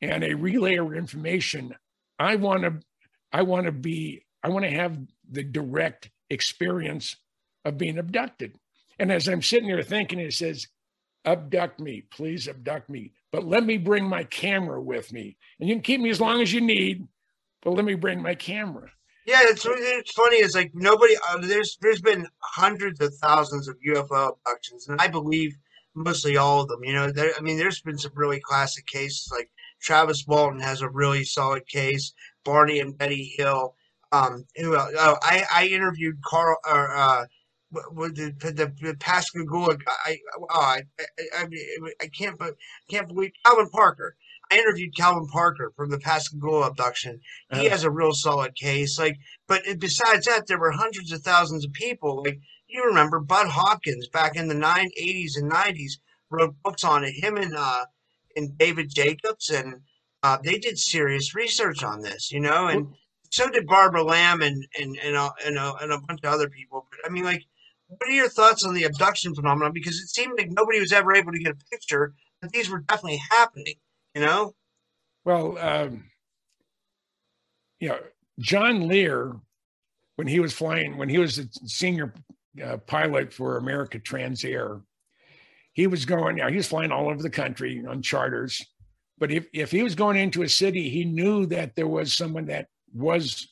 and a relayer of information. I want to I want to be I want to have the direct experience of being abducted. And as I'm sitting there thinking, it says, abduct me, please abduct me. But let me bring my camera with me, and you can keep me as long as you need. But let me bring my camera. Yeah, it's it's funny. It's like nobody. Uh, there's there's been hundreds of thousands of U F O abductions, and I believe mostly all of them. You know, there, I mean, there's been some really classic cases. Like Travis Walton has a really solid case. Barney and Betty Hill. Um, who else? Oh, I I interviewed Carl or. Uh, The, the, the Pascagoula guy, I, oh, I, I, I can't, I can't believe Calvin Parker. I interviewed Calvin Parker from the Pascagoula abduction. He uh, has a real solid case. Like, but besides that, there were hundreds of thousands of people. Like, you remember Bud Hopkins back in the nine eighties and nineties wrote books on it. Him and uh, and David Jacobs, and uh, they did serious research on this, you know. And so did Barbara Lamb and and and a, and, a, and a bunch of other people. But I mean, like. What are your thoughts on the abduction phenomenon? Because it seemed like nobody was ever able to get a picture that these were definitely happening, you know? Well, um, you know, John Lear, when he was flying, when he was a senior uh, pilot for America Transair, he was going, you know, he was flying all over the country on charters. But if, if he was going into a city, he knew that there was someone that was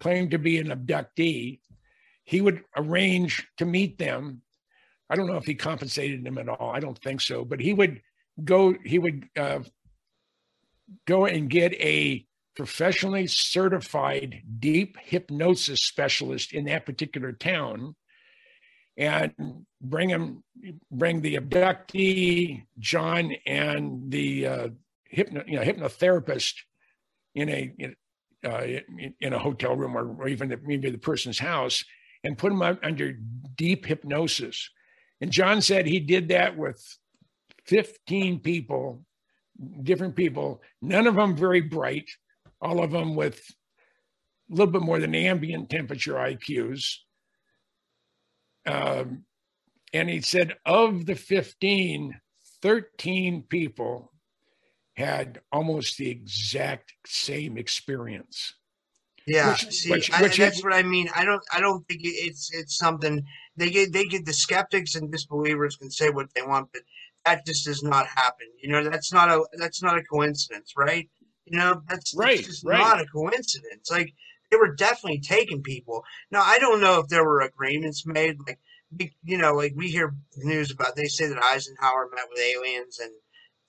claimed to be an abductee. He would arrange to meet them. I don't know if he compensated them at all. I don't think so. But he would go. He would uh, go and get a professionally certified deep hypnosis specialist in that particular town, and bring him, bring the abductee, John, and the uh, hypno, you know, hypnotherapist in a in, uh, in a hotel room, or, or even the, maybe the person's house, and put him under deep hypnosis. And John said he did that with fifteen people, different people, none of them very bright, all of them with a little bit more than ambient temperature I Qs. Um, and he said of the fifteen, thirteen people had almost the exact same experience. Yeah, which, see, which, which I, that's is, what I mean. I don't, I don't think it's it's something they get. They get the skeptics and disbelievers can say what they want, but that just does not happen. You know, that's not a that's not a coincidence, right? You know, that's, right, that's just right. Not a coincidence. Like they were definitely taking people. Now I don't know if there were agreements made. Like we, you know, like we hear news about. They say that Eisenhower met with aliens, and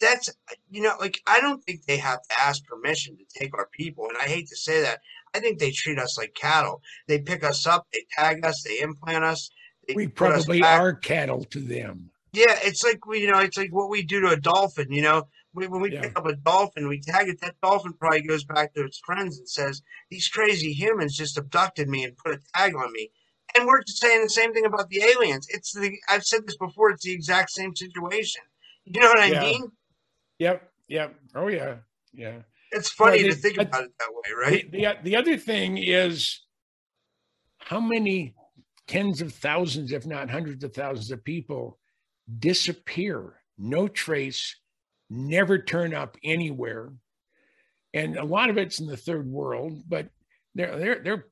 that's you know, like I don't think they have to ask permission to take our people. And I hate to say that. I think they treat us like cattle. They pick us up, they tag us, they implant us. They we probably us are cattle to them. Yeah, it's like we, you know, it's like what we do to a dolphin. You know, we, when we yeah. pick up a dolphin, we tag it. That dolphin probably goes back to its friends and says, "These crazy humans just abducted me and put a tag on me." And we're just saying the same thing about the aliens. It's the I've said this before. It's the exact same situation. You know what I yeah. mean? Yep. Yep. Oh yeah. Yeah. It's funny well, they, to think about it that way, right? The, the, the other thing is how many tens of thousands, if not hundreds of thousands of people disappear, no trace, never turn up anywhere. and a lot of it's in the third world, but there, there, there,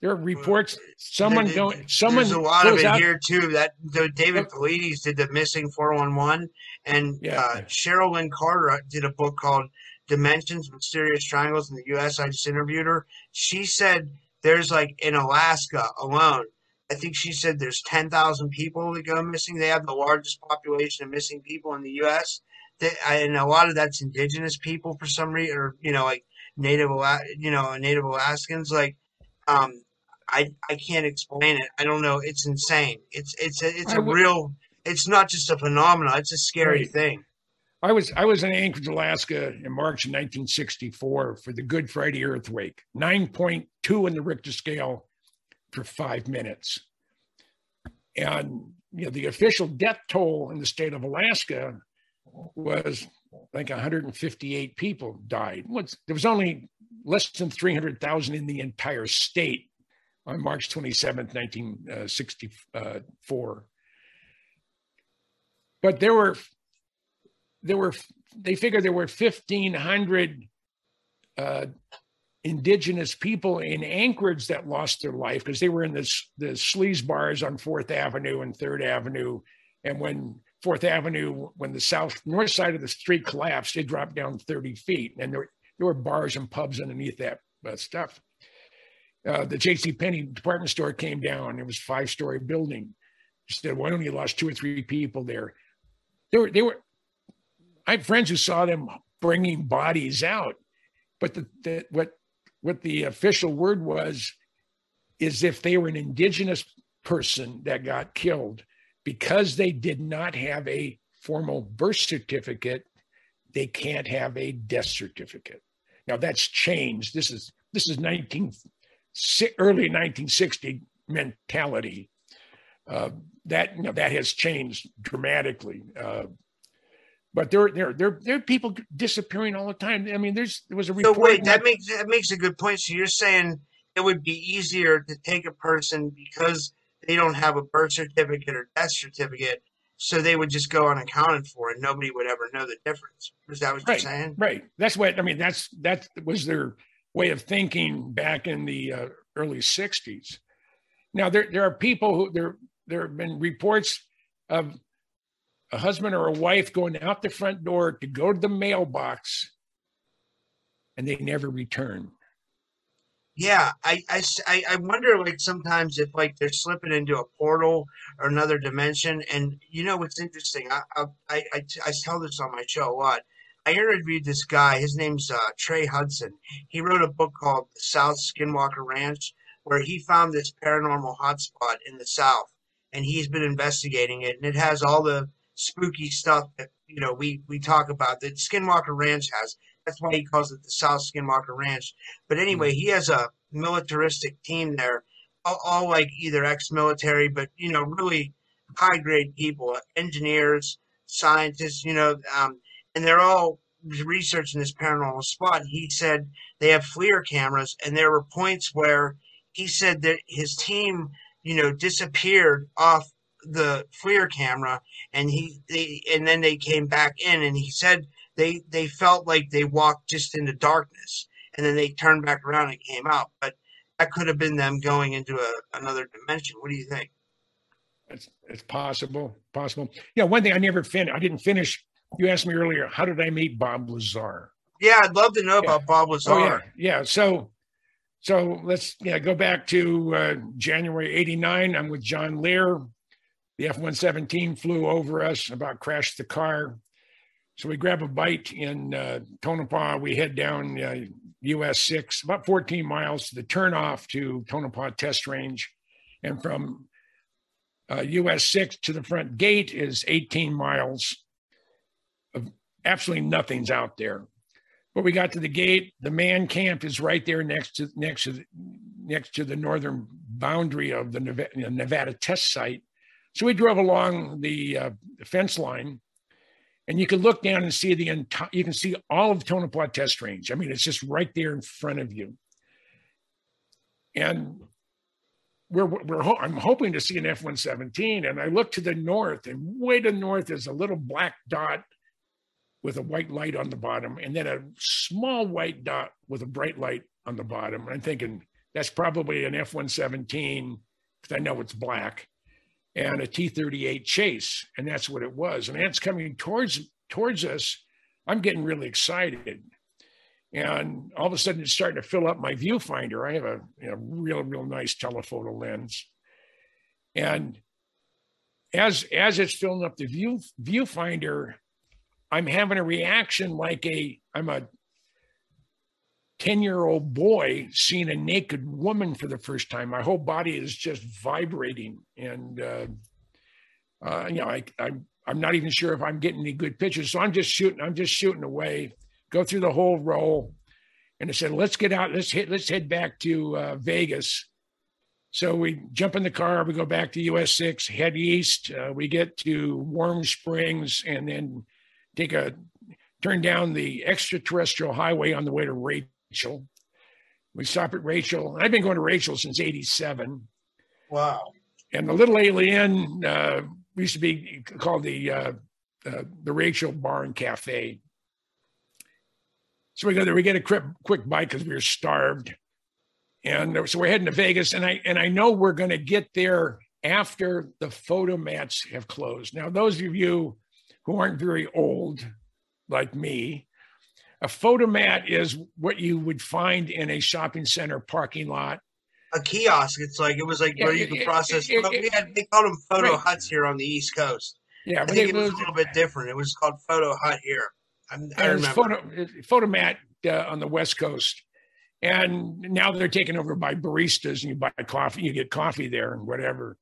there are reports. Well, someone there, going, someone. There's a lot of it out here too. That the David Polides did the missing four one one, and yeah. uh, Cheryl Lynn Carter did a book called Dimensions, Mysterious Triangles in the U S. I just interviewed her. She said there's, like, in Alaska alone, I think she said there's ten thousand people that go missing. They have the largest population of missing people in the U S. They, and a lot of that's indigenous people for some reason, or, you know, like native, you know, native Alaskans. Like, um, I I can't explain it. I don't know. It's insane. It's it's a, it's a real. It's not just a phenomenon. It's a scary right. thing. I was I was in Anchorage, Alaska, in March of nineteen sixty-four for the Good Friday earthquake, nine point two in the Richter scale, for five minutes. And, you know, the official death toll in the state of Alaska was like one hundred fifty-eight people died. There was only less than three hundred thousand in the entire state on March twenty-seventh, nineteen sixty-four. But there were, there were, they figured there were fifteen hundred uh, indigenous people in Anchorage that lost their life because they were in this the sleaze bars on Fourth Avenue and Third Avenue. And when Fourth Avenue, when the south north side of the street collapsed, it dropped down thirty feet. And there, there were bars and pubs underneath that uh, stuff. Uh, the J C Penney department store came down. It was a five-story building. Instead, well, I only lost two or three people there. They were, they were, I had friends who saw them bringing bodies out, but the, the what what the official word was, is if they were an indigenous person that got killed, because they did not have a formal birth certificate, they can't have a death certificate. Now that's changed. This is, this is nineteen, early nineteen sixty mentality. Uh, that, you know, that has changed dramatically. Uh, But there, there, there, there are people disappearing all the time. I mean, there's there was a report. So wait, that makes that makes a good point. So you're saying it would be easier to take a person because they don't have a birth certificate or death certificate, so they would just go unaccounted for, and nobody would ever know the difference. Is that what you're saying? Right. That's what I mean. That's that was their way of thinking back in the uh, early sixties. Now there, there are people who there, there have been reports of a husband or a wife going out the front door to go to the mailbox, and they never return. Yeah, I, I, I wonder, like, sometimes if, like, they're slipping into a portal or another dimension. And, you know, what's interesting, I, I, I, I tell this on my show a lot. I interviewed this guy. His name's uh, Trey Hudson. He wrote a book called The South Skinwalker Ranch, where he found this paranormal hotspot in the South, and he's been investigating it, and it has all the spooky stuff that, you know, we we talk about that Skinwalker Ranch has. That's why he calls it the South Skinwalker Ranch. But anyway, he has a militaristic team there, all, all like either ex-military, but, you know, really high-grade people, engineers, scientists, you know, um, and they're all researching this paranormal spot. He said they have FLIR cameras, and there were points where he said that his team, you know, disappeared off the FLIR camera, and he they, and then they came back in, and he said they they felt like they walked just into darkness, and then they turned back around and came out. But that could have been them going into a, another dimension. What do you think? It's, it's possible, possible. Yeah, you know, one thing I never finished. I didn't finish. You asked me earlier, how did I meet Bob Lazar? Yeah, I'd love to know yeah. about Bob Lazar. Oh, yeah, yeah. So. So let's yeah go back to uh, January eighty-nine. I'm with John Lear. The F one seventeen flew over us, about crashed the car. So we grab a bite in uh, Tonopah. We head down uh, U S six, about fourteen miles to the turnoff to Tonopah Test Range. And from uh, U S six to the front gate is eighteen miles of absolutely nothing's out there. But we got to the gate. The man camp is right there next to, next to, the, next to the northern boundary of the Nevada, Nevada Test Site. So we drove along the uh, fence line, and you can look down and see the entire, you can see all of Tonopah Test Range. I mean, it's just right there in front of you. And we're, we're ho I'm hoping to see an F one seventeen, and I look to the north, and way to the north is a little black dot with a white light on the bottom, and then a small white dot with a bright light on the bottom. And I'm thinking that's probably an F one seventeen, because I know it's black, and a T thirty-eight chase. And that's what it was. And that's coming towards, towards us. I'm getting really excited. And all of a sudden, it's starting to fill up my viewfinder. I have a, you know, real, real nice telephoto lens. And as, as it's filling up the view, viewfinder, I'm having a reaction like a, I'm a ten-year-old boy seeing a naked woman for the first time. My whole body is just vibrating. And, uh, uh, you know, I, I, I'm not even sure if I'm getting any good pictures. So I'm just shooting, I'm just shooting away, go through the whole roll. And I said, let's get out, let's hit, let's head back to uh, Vegas. So we jump in the car, we go back to U S six, head east, uh, we get to Warm Springs, and then take a, turn down the extraterrestrial highway on the way to Rachel. We stop at Rachel. I've been going to Rachel since eighty-seven. Wow. And the little alien uh, used to be called the, uh, uh, the Rachel Bar and Cafe. So we go there, we get a quick, quick bite because we were starved. And so we're heading to Vegas, and I, and I know we're going to get there after the photomats have closed. Now, those of you who aren't very old, like me, a photomat is what you would find in a shopping center parking lot. A kiosk. It's like, it was like where it, you could it, process. It, it, we had, they called them photo right. huts here on the East Coast. Yeah, I but think it was, was a little bit different. It was called photo hut here. I, I remember. Photo, photomat uh, on the West Coast. And now they're taken over by baristas, and you buy coffee, you get coffee there and whatever.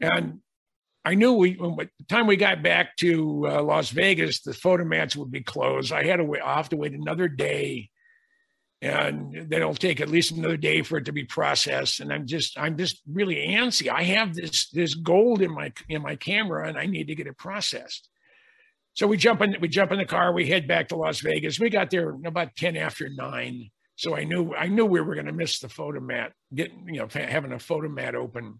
And I knew we, by the time we got back to uh, Las Vegas, the photomats would be closed. I had to wait, I'll have to wait another day, and then it'll take at least another day for it to be processed. And I'm just, I'm just really antsy. I have this, this gold in my, in my camera, and I need to get it processed. So we jump in, we jump in the car, we head back to Las Vegas. We got there about ten after nine. So I knew, I knew we were going to miss the photomat, getting, you know, having a photomat open.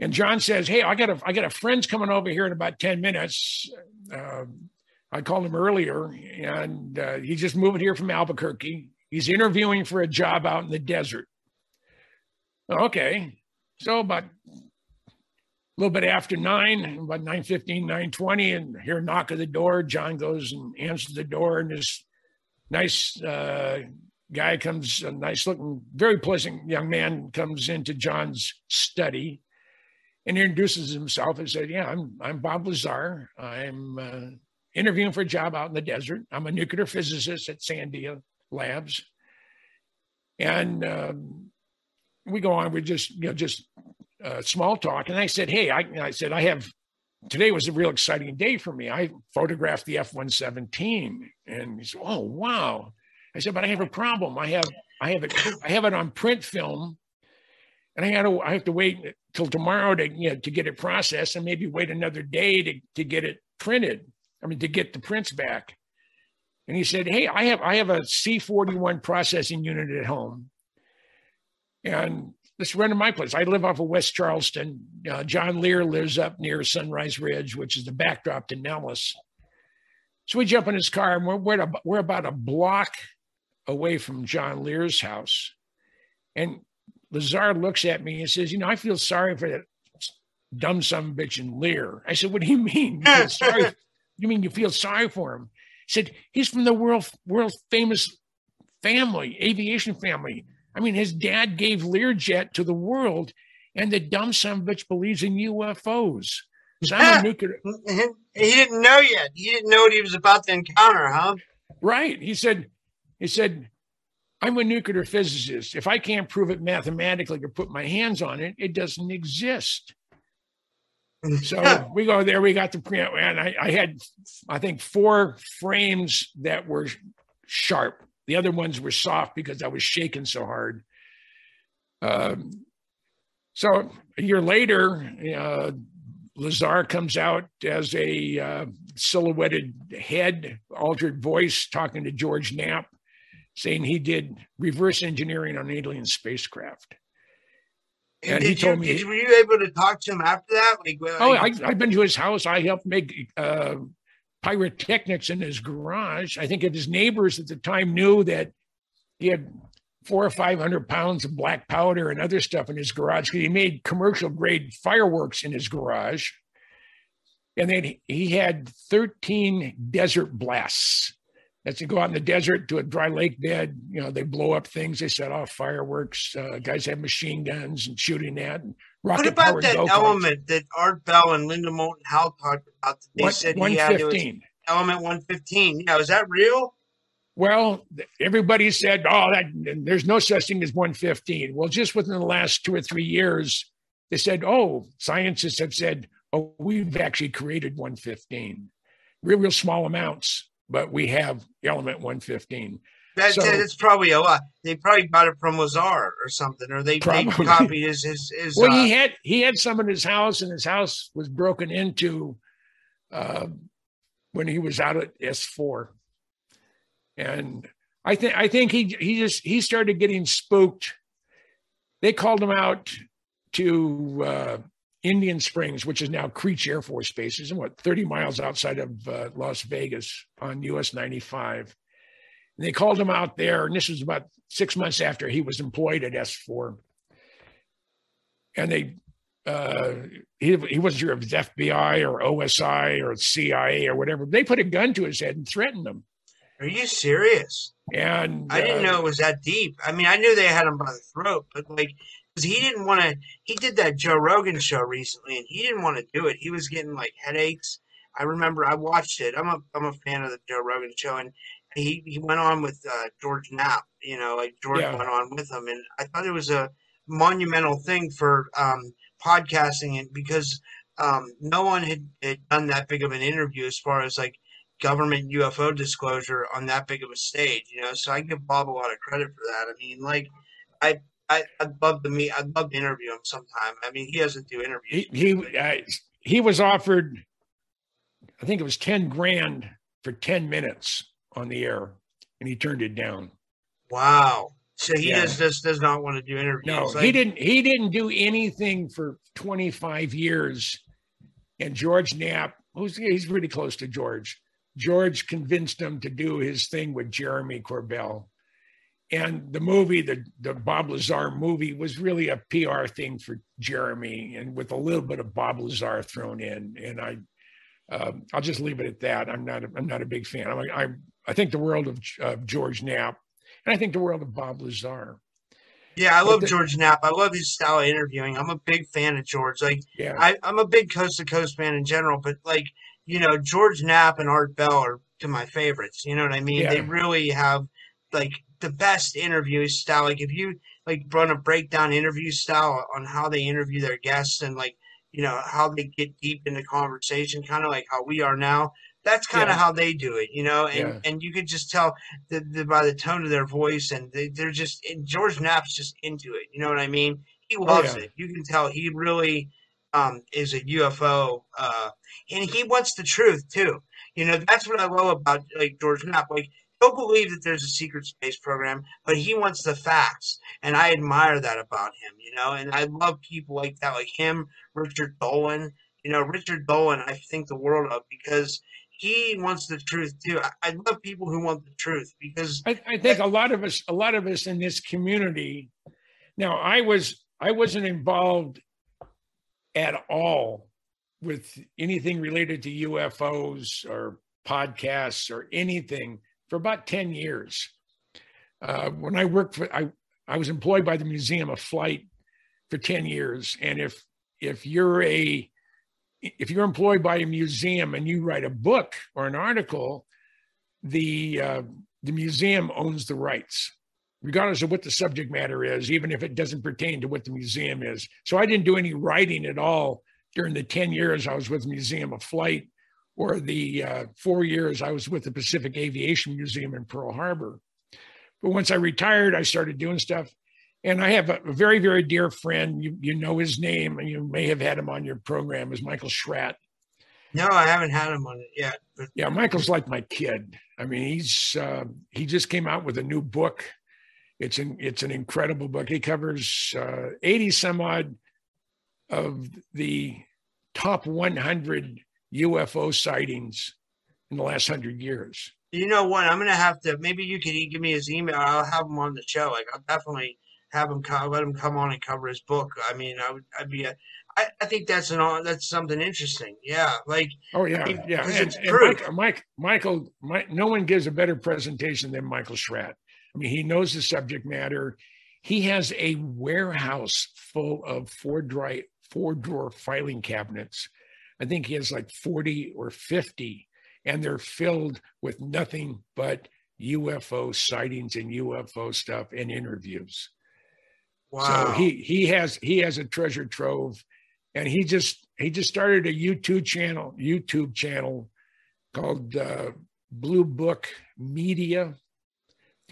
And John says, hey, I got a, I got a friend's coming over here in about ten minutes. Uh, I called him earlier, and uh, he's just moving here from Albuquerque. He's interviewing for a job out in the desert. Okay. So about a little bit after nine, about nine fifteen, nine twenty, and hear a knock at the door. John goes and answers the door, and this nice uh, guy comes, a nice looking, very pleasant young man comes into John's study. And introduces himself and said, yeah, I'm, I'm Bob Lazar. I'm uh, interviewing for a job out in the desert. I'm a nuclear physicist at Sandia Labs. And um, we go on with just, you know, just uh, small talk. And I said, hey, I, I said, I have, today was a real exciting day for me. I photographed the F one seventeen. And he said, oh, wow. I said, but I have a problem. I have, I have it, I have it on print film. And I, had to, I have to wait till tomorrow to, you know, to get it processed, and maybe wait another day to, to get it printed. I mean, to get the prints back. And he said, hey, I have, I have a C forty-one processing unit at home. And let's run to my place. I live off of West Charleston. Uh, John Lear lives up near Sunrise Ridge, which is the backdrop to Nellis. So we jump in his car, and we're, we're, a, we're about a block away from John Lear's house. And Lazar looks at me and says, you know, I feel sorry for that dumb son of a bitch in Lear. I said, what do you mean? You, feel sorry for, you mean you feel sorry for him? He said, he's from the world, world famous family, aviation family. I mean, his dad gave Learjet to the world, and the dumb son of a bitch believes in U F Os. So I'm a nuclear. He didn't know yet. He didn't know what he was about to encounter, huh? Right. He said, he said, I'm a nuclear physicist. If I can't prove it mathematically or put my hands on it, it doesn't exist. So we go there, we got the print, and I, I had, I think, four frames that were sharp. The other ones were soft because I was shaking so hard. Um, so a year later, uh, Lazar comes out as a uh, silhouetted head, altered voice, talking to George Knapp, saying he did reverse engineering on alien spacecraft. And, and did he told you, me, did, were you able to talk to him after that? Like, well, oh, like, I, I've been to his house. I helped make uh, pyrotechnics in his garage. I think if his neighbors at the time knew that he had four or five hundred pounds of black powder and other stuff in his garage, because he made commercial grade fireworks in his garage. And then he had thirteen desert blasts. That's to go out in the desert to a dry lake bed. You know, they blow up things. They set off fireworks. Uh, guys have machine guns and shooting at. And rocket what about that go-karts. Element that Art Bell and Linda Moulton Howe talked about? They what, said he had, it was element one fifteen. Yeah, is that real? Well, everybody said, oh, that, there's no such thing as one fifteen. Well, just within the last two or three years, they said, oh, scientists have said, oh, we've actually created one fifteen. Real, real small amounts. But we have element one fifteen. That's, so, that's probably a lot. They probably bought it from Lazar or something, or they, they copied his. his, his well, uh, he had he had some in his house, and his house was broken into uh, when he was out at S four. And I think I think he he just he started getting spooked. They called him out to uh, Indian Springs, which is now Creech Air Force Base, is what, thirty miles outside of uh, Las Vegas on U S ninety-five. And they called him out there, and this was about six months after he was employed at S four. And they, uh, he, he wasn't sure if it was F B I or O S I or C I A or whatever. They put a gun to his head and threatened him. Are you serious? And I didn't uh, know it was that deep. I mean, I knew they had him by the throat, but like, he didn't want to, he did that Joe Rogan show recently, and he didn't want to do it. He was getting like headaches. I remember I watched it. I'm a, I'm a fan of the Joe Rogan show, and he, he went on with uh, George Knapp, you know, like George yeah. went on with him. And I thought it was a monumental thing for um, podcasting, and because um, no one had, had done that big of an interview as far as like government U F O disclosure on that big of a stage, you know, so I give Bob a lot of credit for that. I mean, like, I, I, I'd love to meet. I'd love to interview him sometime. I mean, he doesn't do interviews. He he, uh, he was offered, I think it was ten grand for ten minutes on the air, and he turned it down. Wow! So he yeah. does just does not want to do interviews. No, like, he didn't. He didn't do anything for twenty five years. And George Knapp, who's he's really close to George. George convinced him to do his thing with Jeremy Corbell. And the movie, the, the Bob Lazar movie, was really a P R thing for Jeremy, and with a little bit of Bob Lazar thrown in. And I, uh, I'll just leave it at that. I'm not, a, I'm not a big fan. I'm like, I, I think the world of uh, George Knapp, and I think the world of Bob Lazar. Yeah, I love the, George Knapp. I love his style of interviewing. I'm a big fan of George. Like, yeah. I, I'm a big coast to coast fan in general, but like, you know, George Knapp and Art Bell are to my favorites. You know what I mean? Yeah. They really have like the best interview style. Like if you like run a breakdown interview style on how they interview their guests and like, you know, how they get deep into conversation, kind of like how we are now, that's kind of yeah. how they do it, you know? And, yeah. and you could just tell the, the, by the tone of their voice, and they, they're just, and George Knapp's just into it. You know what I mean? He loves oh, yeah. it. You can tell he really um, is a U F O uh, and he wants the truth too. You know, that's what I love about like George Knapp. Like, he'll believe that there's a secret space program, but he wants the facts. And I admire that about him, you know, and I love people like that, like him, Richard Dolan. You know, Richard Dolan, I think the world of, because he wants the truth too. I, I love people who want the truth, because I, I think that, a lot of us, a lot of us in this community. Now, I was, I wasn't involved at all with anything related to U F Os or podcasts or anything for about ten years. Uh, when I worked for, I, I was employed by the Museum of Flight for ten years. And if, if you're a, if you're employed by a museum and you write a book or an article, the, uh, the museum owns the rights, regardless of what the subject matter is, even if it doesn't pertain to what the museum is. So I didn't do any writing at all during the ten years I was with the Museum of Flight, or the uh, four years I was with the Pacific Aviation Museum in Pearl Harbor. But once I retired, I started doing stuff. And I have a very, very dear friend. You, you know his name, and you may have had him on your program, is Michael Schratt. No, I haven't had him on it yet. But yeah, Michael's like my kid. I mean, he's uh, he just came out with a new book. It's an, it's an incredible book. He covers uh, eighty some odd of the top one hundred U F O sightings in the last hundred years. You know what? I'm going to have to, maybe you can give me his email. I'll have him on the show. Like, I'll definitely have him, let him come on and cover his book. I mean, I would, I'd be, a, I, I think that's an, that's something interesting. Yeah. Like, oh yeah. I mean, yeah. And, it's and Mike, Mike, Michael, Mike, no one gives a better presentation than Michael Stratt. I mean, he knows the subject matter. He has a warehouse full of four dry, four drawer filing cabinets. I think he has like forty or fifty, and they're filled with nothing but U F O sightings and U F O stuff and interviews. Wow. So he, he has, he has a treasure trove, and he just, he just started a YouTube channel, YouTube channel called uh, Blue Book Media.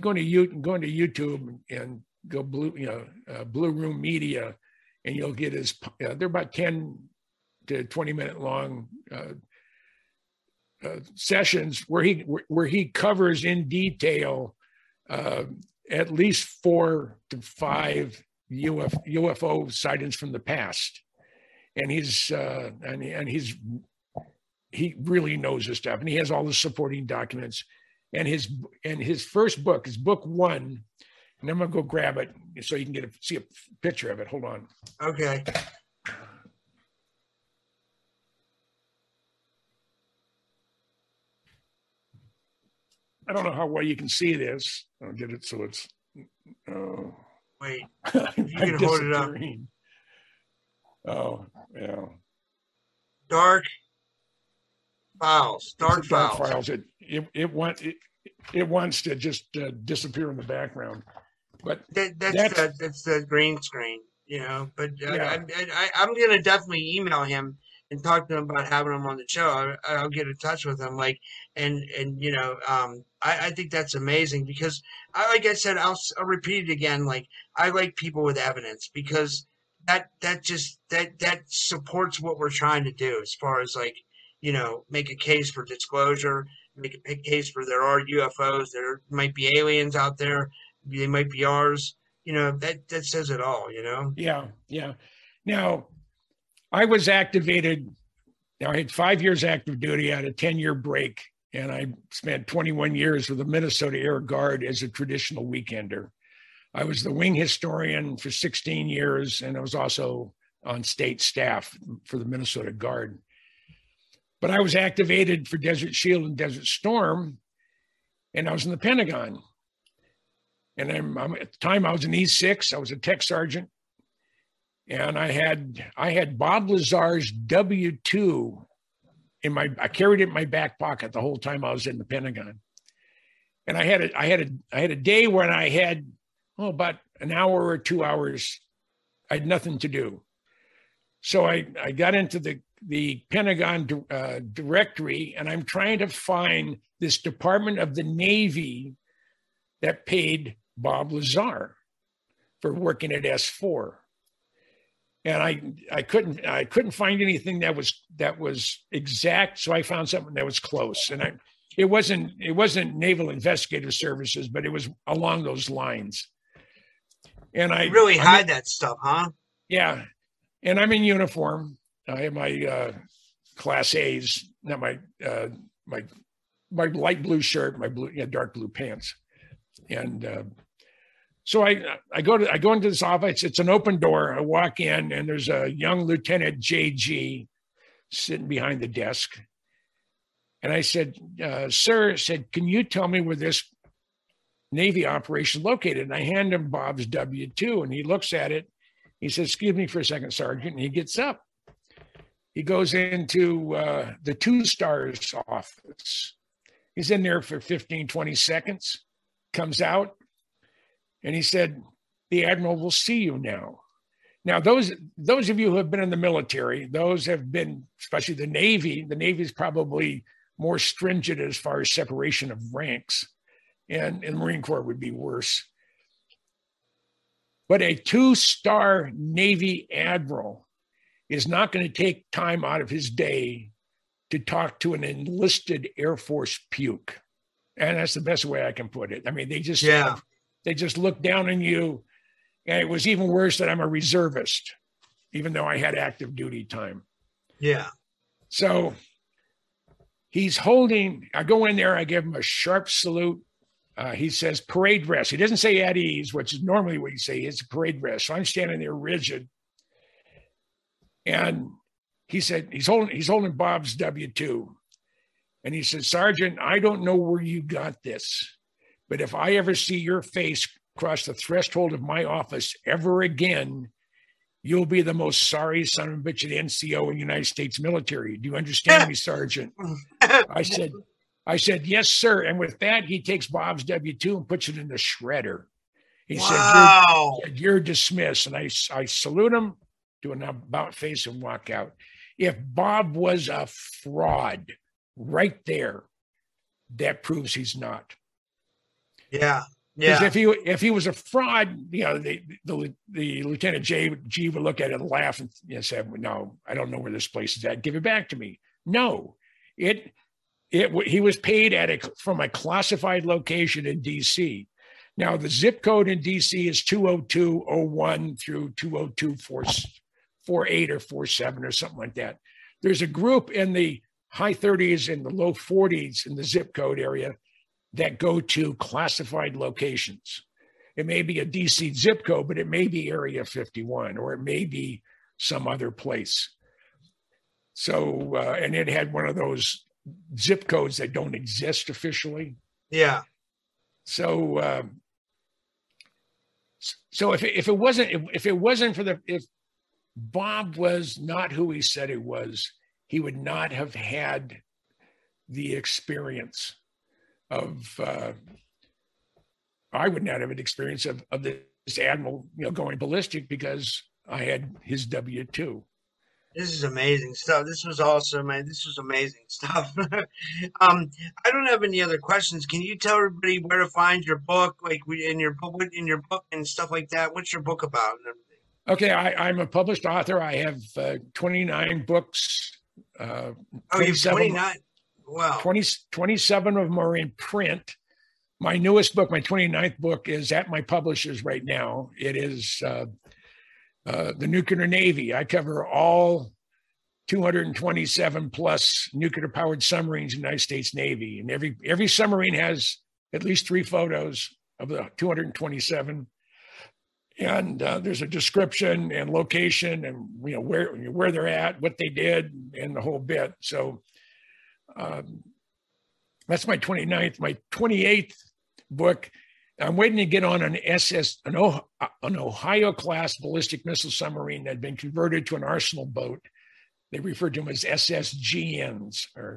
Go to you going to YouTube and go blue, you know, uh, Blue Room Media, and you'll get his, uh, they're about ten to twenty minute long uh, uh, sessions where he, where, where he covers in detail uh, at least four to five U F O sightings from the past. And he's, uh, and, and he's, he really knows his stuff, and he has all the supporting documents. And his and his first book is book one, and I'm gonna go grab it so you can get a, see a picture of it. Hold on. Okay. I don't know how well you can see this. I'll get it so it's. Oh. Wait. If you can hold it up. Oh yeah. Dark. Files, dark files. Dark files. It it it wants it, it wants to just uh, disappear in the background, but that, that's that's the, that's the green screen, you know. But uh, yeah. I, I, I'm gonna definitely email him and talk to him about having him on the show. I, I'll get in touch with him, like, and and you know, um, I I think that's amazing, because I like I said, I'll I'll repeat it again. Like, I like people with evidence, because that that just that that supports what we're trying to do, as far as like, you know, make a case for disclosure, make a case for there are U F Os, there might be aliens out there, they might be ours. You know, that that says it all, you know? Yeah, yeah. Now, I was activated, now I had five years active duty, I had a ten-year break, and I spent twenty-one years with the Minnesota Air Guard as a traditional weekender. I was the wing historian for sixteen years, and I was also on state staff for the Minnesota Guard. But I was activated for Desert Shield and Desert Storm, and I was in the Pentagon. And I'm, I'm, at the time, I was an E six. I was a tech sergeant, and I had I had Bob Lazar's W two in my. I carried it in my back pocket the whole time I was in the Pentagon. And I had a I had a I had a day when I had oh about an hour or two hours. I had nothing to do, so I I got into the. the Pentagon uh, directory, and I'm trying to find this Department of the Navy that paid Bob Lazar for working at S four. And I, I couldn't, I couldn't find anything that was, that was exact. So I found something that was close, and I, it wasn't, it wasn't Naval Investigative Services, but it was along those lines. And I you really hide I'm, that stuff, huh? Yeah. And I'm in uniform. I have my uh, class A's, not my uh, my my light blue shirt, my blue yeah, dark blue pants, and uh, so I I go to I go into this office. It's an open door. I walk in, and there's a young Lieutenant J G sitting behind the desk, and I said, uh, "Sir," I said, "can you tell me where this Navy operation is located?" And I hand him Bob's W two, and he looks at it. He says, "Excuse me for a second, Sergeant," and he gets up. He goes into uh, the Two Stars office. He's in there for fifteen, twenty seconds, comes out, and he said, "The Admiral will see you now." Now, those those of you who have been in the military, those have been, especially the Navy, the Navy is probably more stringent as far as separation of ranks, and, and the Marine Corps would be worse. But a two-star Navy Admiral is not going to take time out of his day to talk to an enlisted Air Force puke. And that's the best way I can put it. I mean, they just, yeah. they just look down on you. And it was even worse that I'm a reservist, even though I had active duty time. Yeah. So He's holding, I go in there, I give him a sharp salute. Uh, he says, parade rest. He doesn't say at ease, which is normally what you say. It's parade rest. So I'm standing there rigid. And he said, he's holding, he's holding Bob's W two. And he said, Sergeant, I don't know where you got this, but if I ever see your face cross the threshold of my office ever again, you'll be the most sorry son of a bitch at N C O in the United States military. Do you understand me, Sergeant? I said, I said, yes, sir. And with that, he takes Bob's W two and puts it in the shredder. He wow. said, you're, you're dismissed. And I, I salute him, do an about face and walk out. If Bob was a fraud right there, that proves he's not. Yeah. Because yeah. if he if he was a fraud, you know, the the, the Lieutenant J, G would look at it and laugh and you know, say, "No, I don't know where this place is at. Give it back to me." No, it it he was paid at a from a classified location in D C. Now the zip code in D C is two oh two oh one through two oh two forty-eight or forty-seven or something like that. There's a group in the high thirties and the low forties in the zip code area that go to classified locations. It may be a D C zip code, but it may be Area fifty-one, or it may be some other place. So, uh, and it had one of those zip codes that don't exist officially. Yeah. So, um, so if if it wasn't if, if it wasn't for the if Bob was not who he said he was, he would not have had the experience. Of uh, I would not have an experience of, of this admiral, you know, going ballistic because I had his W two. This is amazing stuff. This was awesome. This was amazing stuff. um, I don't have any other questions. Can you tell everybody where to find your book, like we in your book, in your book and stuff like that? What's your book about? And everything? Okay, I, I'm a published author. I have uh, twenty-nine books. Uh, oh, you have twenty-nine. Wow. twenty, twenty-seven of them are in print. My newest book, my twenty-ninth book, is at my publishers right now. It is uh, uh, The Nuclear Navy. I cover all two hundred twenty-seven plus nuclear powered submarines in the United States Navy. And every, every submarine has at least three photos of the two hundred twenty-seven. And uh, there's a description and location and, you know, where, where they're at, what they did, and the whole bit. So, Um, that's my twenty-ninth, my twenty-eighth book. I'm waiting to get on an S S, an, o, an Ohio class ballistic missile submarine that had been converted to an arsenal boat. They referred to them as S S G Ns, or,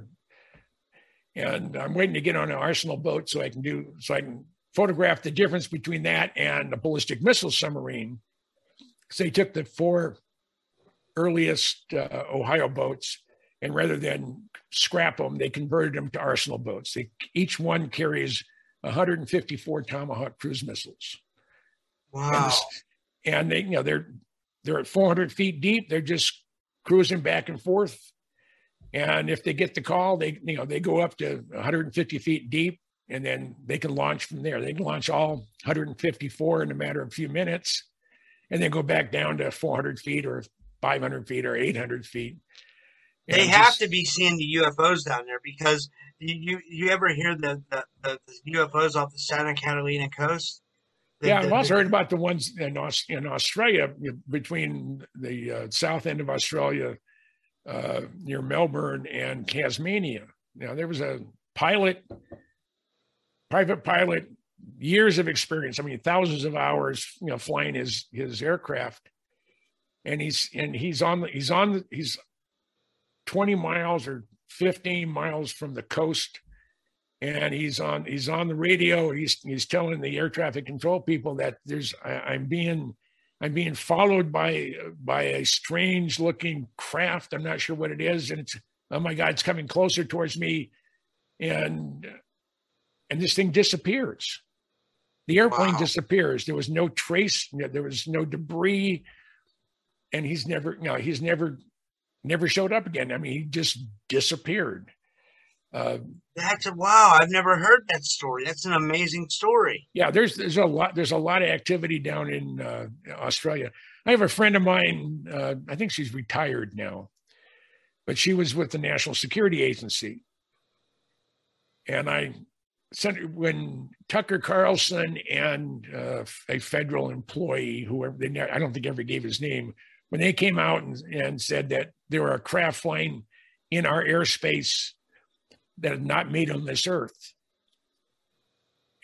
and I'm waiting to get on an arsenal boat so I can do, so I can photograph the difference between that and a ballistic missile submarine. So they took the four earliest uh, Ohio boats, and rather than scrap them, they converted them to arsenal boats. They, each one carries one hundred fifty-four Tomahawk cruise missiles. Wow! And, and they, you know, they're they're at four hundred feet deep. They're just cruising back and forth. And if they get the call, they you know they go up to one hundred fifty feet deep, and then they can launch from there. They can launch all one hundred fifty-four in a matter of a few minutes, and then go back down to four hundred feet or five hundred feet or eight hundred feet. You they know, have just, to be seeing the U F Os down there, because you you, you ever hear the, the, the, the U F Os off the Santa Catalina coast? The, yeah, the, I've also the, heard about the ones in, in Australia, between the uh, south end of Australia uh, near Melbourne and Tasmania. Now, there was a pilot, private pilot, years of experience. I mean, thousands of hours, you know, flying his his aircraft, and he's and he's on he's on he's. twenty miles or fifteen miles from the coast, and he's on he's on the radio. He's he's telling the air traffic control people that there's I, I'm being I'm being followed by by a strange looking craft. I'm not sure what it is, and it's oh my God, it's coming closer towards me, and and this thing disappears. The airplane wow. disappears. There was no trace. There was no debris, and he's never you know, he's never. never showed up again. I mean, he just disappeared. Uh, That's a, wow. I've never heard that story. That's an amazing story. Yeah. There's, there's a lot, there's a lot of activity down in uh, Australia. I have a friend of mine. Uh, I think she's retired now, but she was with the National Security Agency, And I sent, when Tucker Carlson and uh, a federal employee, whoever, they never, I don't think ever gave his name, when they came out and, and said that there were a craft flying in our airspace that had not made on this earth.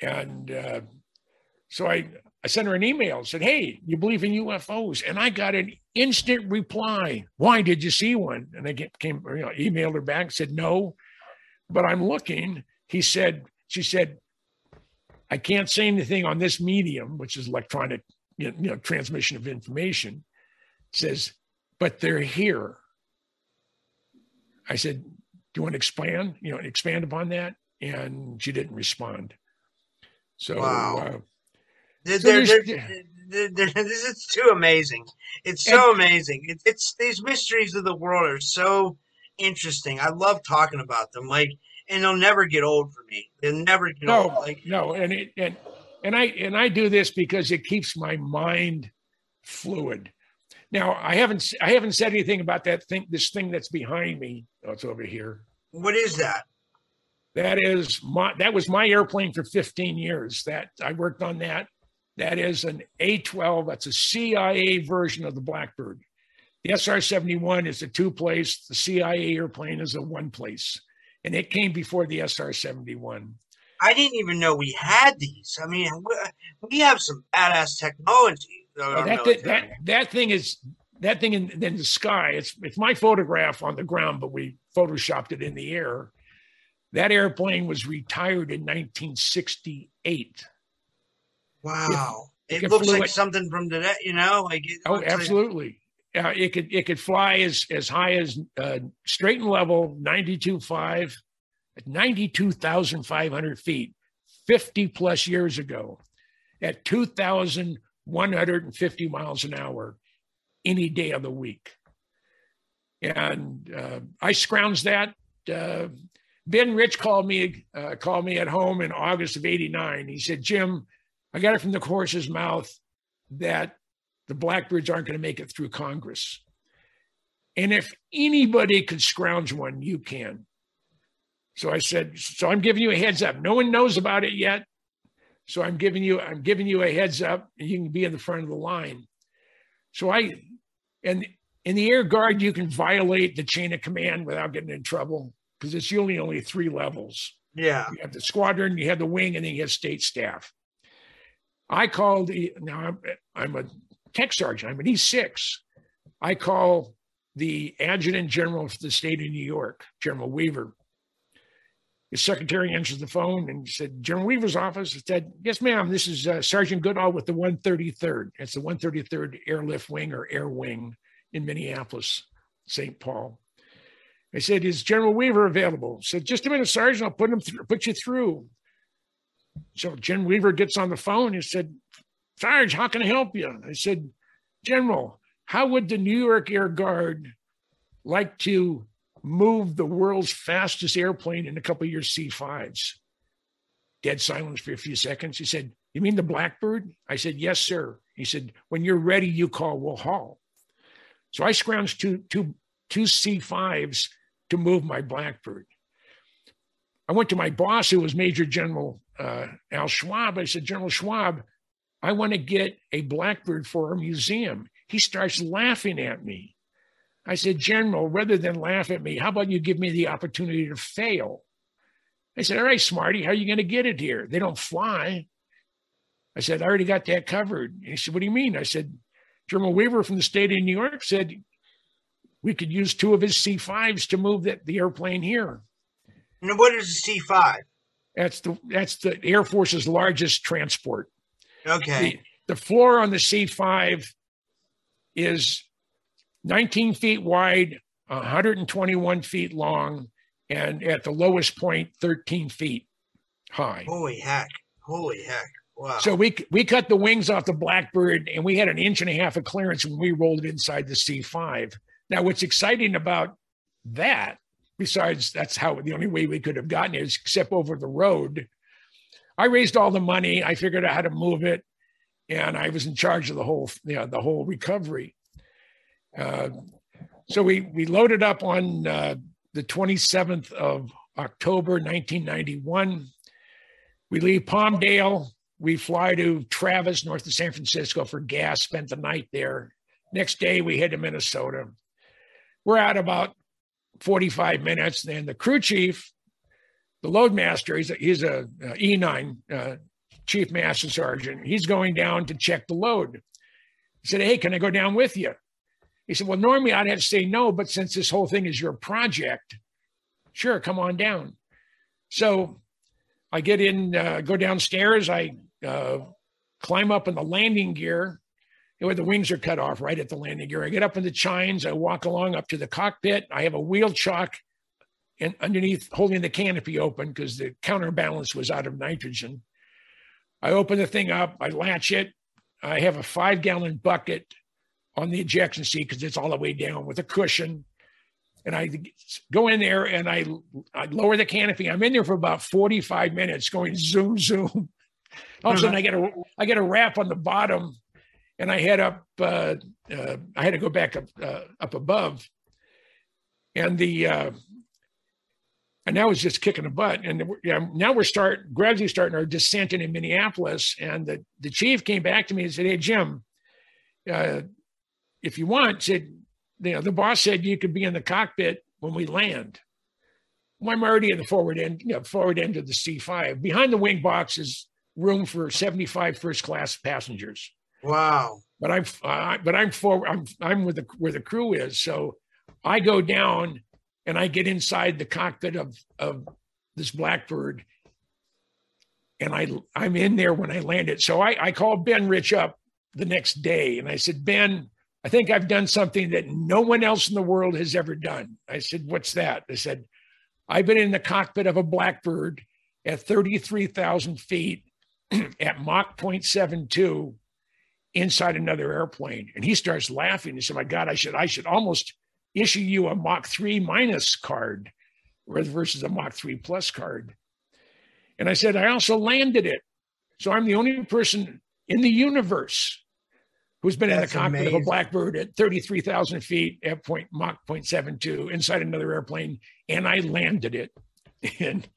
And uh, so I, I sent her an email, said, hey, you believe in U F Os? And I got an instant reply. Why, did you see one? And I get, came, you know, emailed her back, said, no, but I'm looking. He said, she said, I can't say anything on this medium, which is electronic, you know, transmission of information, says, but they're here. I said, do you want to expand, you know, expand upon that? And she didn't respond. So, wow. uh, they're, so they're, they're, they're, it's too amazing. It's so and, amazing. It, it's these mysteries of the world are so interesting. I love talking about them. Like, and they'll never get old for me. They'll never get no, old. Like, no, and it, and and I and I do this because it keeps my mind fluid. Now I haven't I haven't said anything about that thing. This thing that's behind me. Oh, it's over here. What is that? That is my, that was my airplane for fifteen years. That I worked on that. That is an A twelve. That's a C I A version of the Blackbird. The S R seventy-one is a two-place. The C I A airplane is a one-place. And it came before the S R seventy-one. I didn't even know we had these. I mean, we have some badass technology. Well, that, th that, that thing is, that thing in, in the sky, it's, it's my photograph on the ground, but we photoshopped it in the air. That airplane was retired in nineteen sixty-eight. Wow. It, it, it looks like it, something from today, you know? Like it oh, absolutely. Like uh, it could it could fly as, as high as uh, straight and level, ninety-two point five, at ninety-two thousand five hundred feet, fifty plus years ago, at two thousand one hundred fifty miles an hour, any day of the week. And uh, I scrounged that. Uh, Ben Rich called me, uh, called me at home in August of eighty-nine. He said, Jim, I got it from the horse's mouth that the Blackbirds aren't going to make it through Congress. And if anybody could scrounge one, you can. So I said, so I'm giving you a heads up. No one knows about it yet. So I'm giving you, I'm giving you a heads up, and you can be in the front of the line. So I, and in the Air Guard, you can violate the chain of command without getting in trouble, because it's only, only three levels. Yeah. You have the squadron, you have the wing, and then you have state staff. I called, now I'm, I'm a tech sergeant, I'm an E six. I call the adjutant general for the state of New York, General Weaver. His secretary answers the phone and said, General Weaver's office. I said, yes, ma'am, this is uh, Sergeant Goodall with the one thirty-third. It's the one thirty-third Airlift Wing, or Air Wing, in Minneapolis, Saint Paul. I said, is General Weaver available? I said, just a minute, Sergeant, I'll put him through, put you through. So General Weaver gets on the phone and said, Sarge, how can I help you? I said, General, how would the New York Air Guard like to move the world's fastest airplane in a couple of years, C fives? Dead silence for a few seconds. He said, you mean the Blackbird? I said, yes, sir. He said, when you're ready, you call, we'll haul. So I scrounged two, two, two C fives to move my Blackbird. I went to my boss, who was Major General uh, Al Schwab. I said, General Schwab, I want to get a Blackbird for our museum. He starts laughing at me. I said, General, rather than laugh at me, how about you give me the opportunity to fail? I said, all right, smarty, how are you going to get it here? They don't fly. I said, I already got that covered. And he said, what do you mean? I said, General Weaver from the state of New York said we could use two of his C fives to move that, the airplane here. And what is a C five? That's the that's the Air Force's largest transport. Okay. The, the floor on the C five is nineteen feet wide, one hundred twenty-one feet long, and at the lowest point, thirteen feet high. Holy heck! Holy heck! Wow. So we we cut the wings off the Blackbird, and we had an inch and a half of clearance when we rolled it inside the C five. Now, what's exciting about that? Besides, that's how the only way we could have gotten it is except over the road. I raised all the money. I figured out how to move it, and I was in charge of the whole, you know, the whole recovery. Uh, so we we loaded up on uh, the twenty-seventh of October nineteen ninety-one. We leave Palmdale. We fly to Travis, north of San Francisco, for gas, spent the night there. Next day, we head to Minnesota. We're out about forty-five minutes. Then the crew chief, the loadmaster, he's a, he's a, a E nine, uh, chief master sergeant. He's going down to check the load. He said, hey, can I go down with you? He said, well, normally I'd have to say no, but since this whole thing is your project, sure, come on down. So I get in, uh, go downstairs. I uh, climb up in the landing gear where the wings are cut off right at the landing gear. I get up in the chines. I walk along up to the cockpit. I have a wheel chock and underneath holding the canopy open because the counterbalance was out of nitrogen. I open the thing up. I latch it. I have a five-gallon bucket on the ejection seat because it's all the way down with a cushion. And I go in there and I, I lower the canopy. I'm in there for about forty-five minutes going zoom, zoom. All of a sudden I get a, I get a rap on the bottom and I head up. Uh, uh, I had to go back up, uh, up above. And the, uh, and now it's just kicking a butt. And you know, now we're start, gradually starting our descent into Minneapolis. And the, the chief came back to me and said, hey, Jim, uh, if you want, said, you know, the boss said you could be in the cockpit when we land. Well, I'm already in the forward end, you know, forward end of the C five. Behind the wing box is room for seventy-five first-class passengers. Wow! But I'm, uh, but I'm forward. I'm, I'm with the where the crew is. So I go down and I get inside the cockpit of of this Blackbird, and I I'm in there when I landed. So I I called Ben Rich up the next day and I said, Ben, I think I've done something that no one else in the world has ever done. I said, what's that? They said, I've been in the cockpit of a Blackbird at thirty-three thousand feet at Mach point seven two inside another airplane. And he starts laughing. He said, my God, I should, I should almost issue you a Mach three minus card versus a Mach three plus card. And I said, I also landed it. So I'm the only person in the universe who's been That's in the cockpit amazing. Of a Blackbird at thirty-three thousand feet at point, Mach point seven two inside another airplane, and I landed it. and,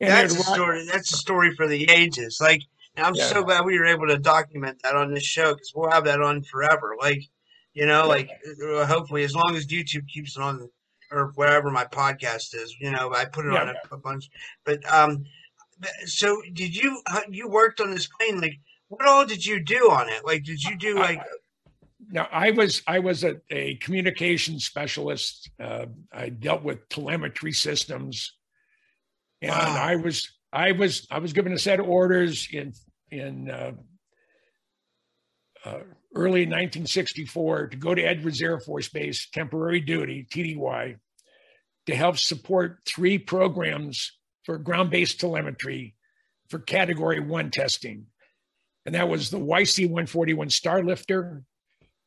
and That's a story. That's a story for the ages. Like, I'm yeah. so glad we were able to document that on this show because we'll have that on forever. Like, you know, yeah. like hopefully as long as YouTube keeps it on or wherever my podcast is, you know, I put it yeah. on a, a bunch. But um, so did you? You worked on this plane like. What all did you do on it? Like, did you do like? No, I was I was a, a communication specialist. Uh, I dealt with telemetry systems, and wow. I was I was I was given a set of orders in in uh, uh, early nineteen sixty-four to go to Edwards Air Force Base, temporary duty T D Y, to help support three programs for ground-based telemetry for Category One testing. And that was the Y C one forty-one Starlifter,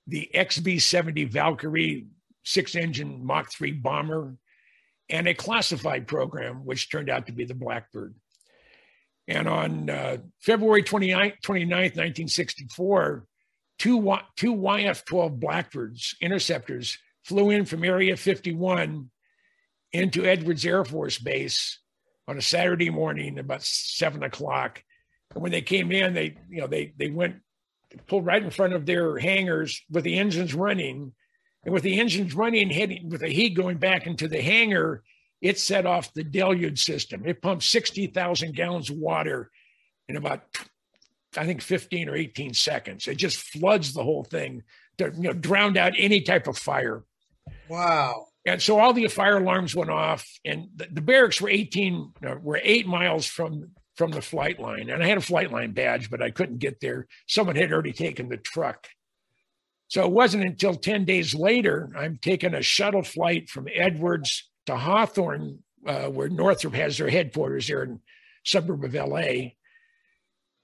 the X B seventy Valkyrie six-engine Mach three bomber, and a classified program, which turned out to be the Blackbird. And on uh, February twenty-ninth, nineteen sixty-four, two, two Y F twelve Blackbirds, interceptors, flew in from Area fifty-one into Edwards Air Force Base on a Saturday morning about seven o'clock. And when they came in, they, you know, they, they went, pulled right in front of their hangars with the engines running. And with the engines running, heading with the heat going back into the hangar, it set off the deluge system. It pumped sixty thousand gallons of water in about, I think, fifteen or eighteen seconds. It just floods the whole thing to, you know, drown out any type of fire. Wow. And so all the fire alarms went off, and the, the barracks were eighteen, were eight miles from from the flight line. And I had a flight line badge, but I couldn't get there. Someone had already taken the truck. So it wasn't until ten days later, I'm taking a shuttle flight from Edwards to Hawthorne, uh, where Northrop has their headquarters here in suburb of L A.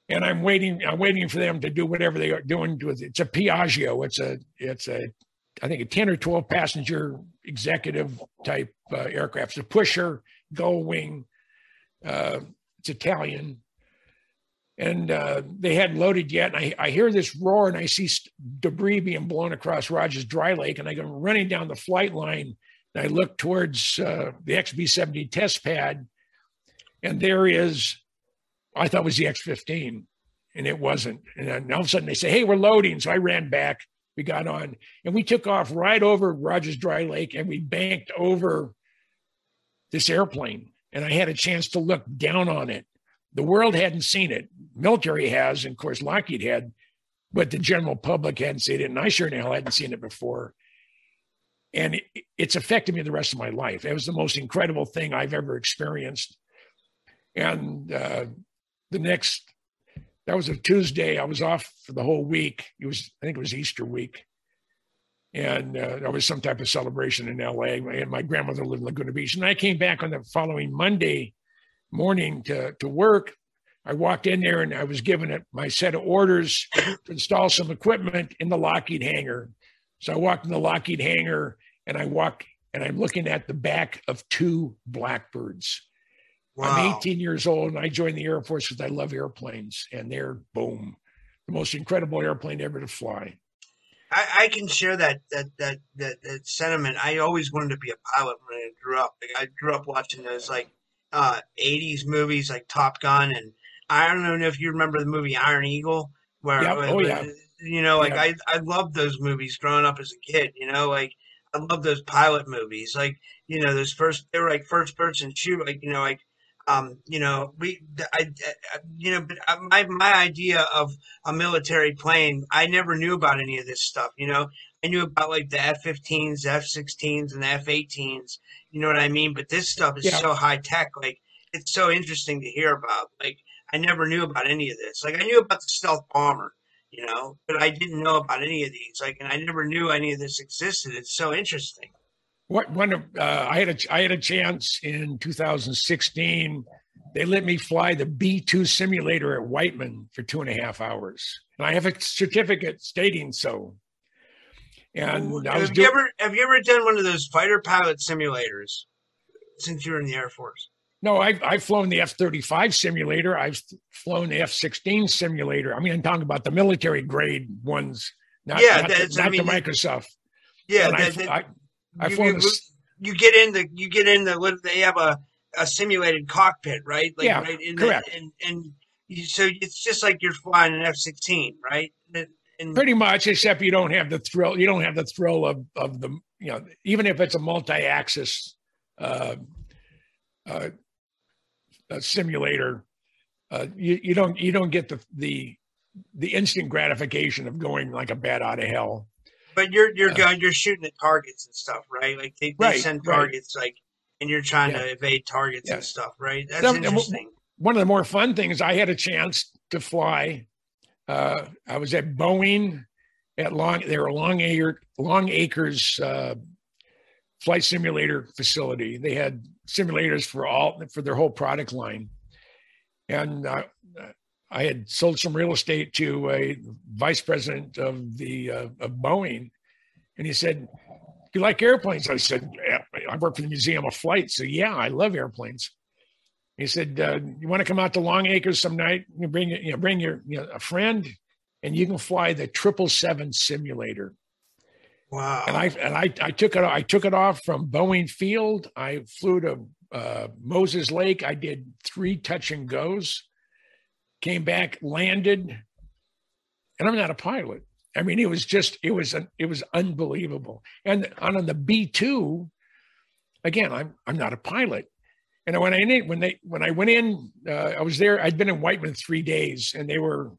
And I'm waiting, I'm waiting for them to do whatever they are doing with it. It's a Piaggio. It's a, it's a, I think a ten or twelve passenger executive type uh, aircraft. It's a pusher, gull wing, uh, it's Italian, and uh, they hadn't loaded yet. And I, I hear this roar, and I see debris being blown across Rogers Dry Lake, and I go running down the flight line I look towards uh, the X B seventy test pad, and there is, I thought it was the X fifteen, and it wasn't. And then all of a sudden they say, hey, we're loading. So I ran back, we got on, and we took off right over Rogers Dry Lake, and we banked over this airplane. And I had a chance to look down on it. The world hadn't seen it. Military has, and of course Lockheed had, but the general public hadn't seen it. And I sure in hell hadn't seen it before. And it's affected me the rest of my life. It was the most incredible thing I've ever experienced. And uh, the next, that was a Tuesday. I was off for the whole week. It was, I think it was Easter week. And uh, there was some type of celebration in L A. And my grandmother lived in Laguna Beach. And I came back on the following Monday morning to, to work. I walked in there and I was given it, my set of orders to install some equipment in the Lockheed hangar. So I walked in the Lockheed hangar, and I walk and I'm looking at the back of two Blackbirds. Wow. I'm eighteen years old, and I joined the Air Force because I love airplanes, and they're, boom, the most incredible airplane ever to fly. I, I can share that that, that that that sentiment. I always wanted to be a pilot when I grew up. Like, I grew up watching those like uh, eighties movies like Top Gun, and I don't know if you remember the movie Iron Eagle, where yep. oh, it, yeah. it, you know, like yeah. I, I loved those movies growing up as a kid, you know, like I love those pilot movies. Like, you know, those first, they were like first person shoot, like, you know, like, um, you know, we, I, I you know, but my, my idea of a military plane, I never knew about any of this stuff. You know, I knew about like the F fifteens, the F sixteens and the F eighteens, you know what I mean? But this stuff is yeah. so high tech. Like, it's so interesting to hear about. Like, I never knew about any of this. Like, I knew about the stealth bomber, you know, but I didn't know about any of these. Like, and I never knew any of this existed. It's so interesting. What one of uh, I had a I had a chance in two thousand sixteen. They let me fly the B two simulator at Whiteman for two and a half hours, and I have a certificate stating so. And Ooh, I was have you ever have you ever done one of those fighter pilot simulators since you were in the Air Force? No, I've, I've flown the F thirty-five simulator. I've flown the F sixteen simulator. I mean, I'm talking about the military grade ones, not, yeah, not, that's, not I mean, the Microsoft. Yeah, that, I, that, I, I you, flown you, the, you get in the you get in the they have a, a simulated cockpit, right? Like, yeah, right in correct. The, and and you, so it's just like you're flying an F sixteen, right? And, and, pretty much, except you don't have the thrill. You don't have the thrill of of the you know, even if it's a multi-axis. Uh, uh, A simulator, uh, you, you don't you don't get the the the instant gratification of going like a bat out of hell. But you're you're uh, going you're shooting at targets and stuff, right? Like they, they right, send targets, right. like, and you're trying yeah. to evade targets yeah. and stuff, right? That's now, interesting. One of the more fun things, I had a chance to fly. Uh, I was at Boeing at Long. They were Long Acre, Long Acres uh, flight simulator facility. They had simulators for all for their whole product line, and uh, I had sold some real estate to a vice president of the uh, of Boeing, and he said, "You like airplanes?" I said, yeah, "I work for the Museum of Flight, so yeah, I love airplanes." He said, uh, "You want to come out to Long Acres some night? You bring you know, bring your you know, a friend, and you can fly the triple seven simulator." Wow. And I and I, I took it I took it off from Boeing Field. I flew to uh, Moses Lake. I did three touch and goes, came back, landed, and I'm not a pilot. I mean, it was just it was an, it was unbelievable. And on, on the B two, again, I'm I'm not a pilot. And when I when they when I went in, uh, I was there. I'd been in Whiteman three days, and they were.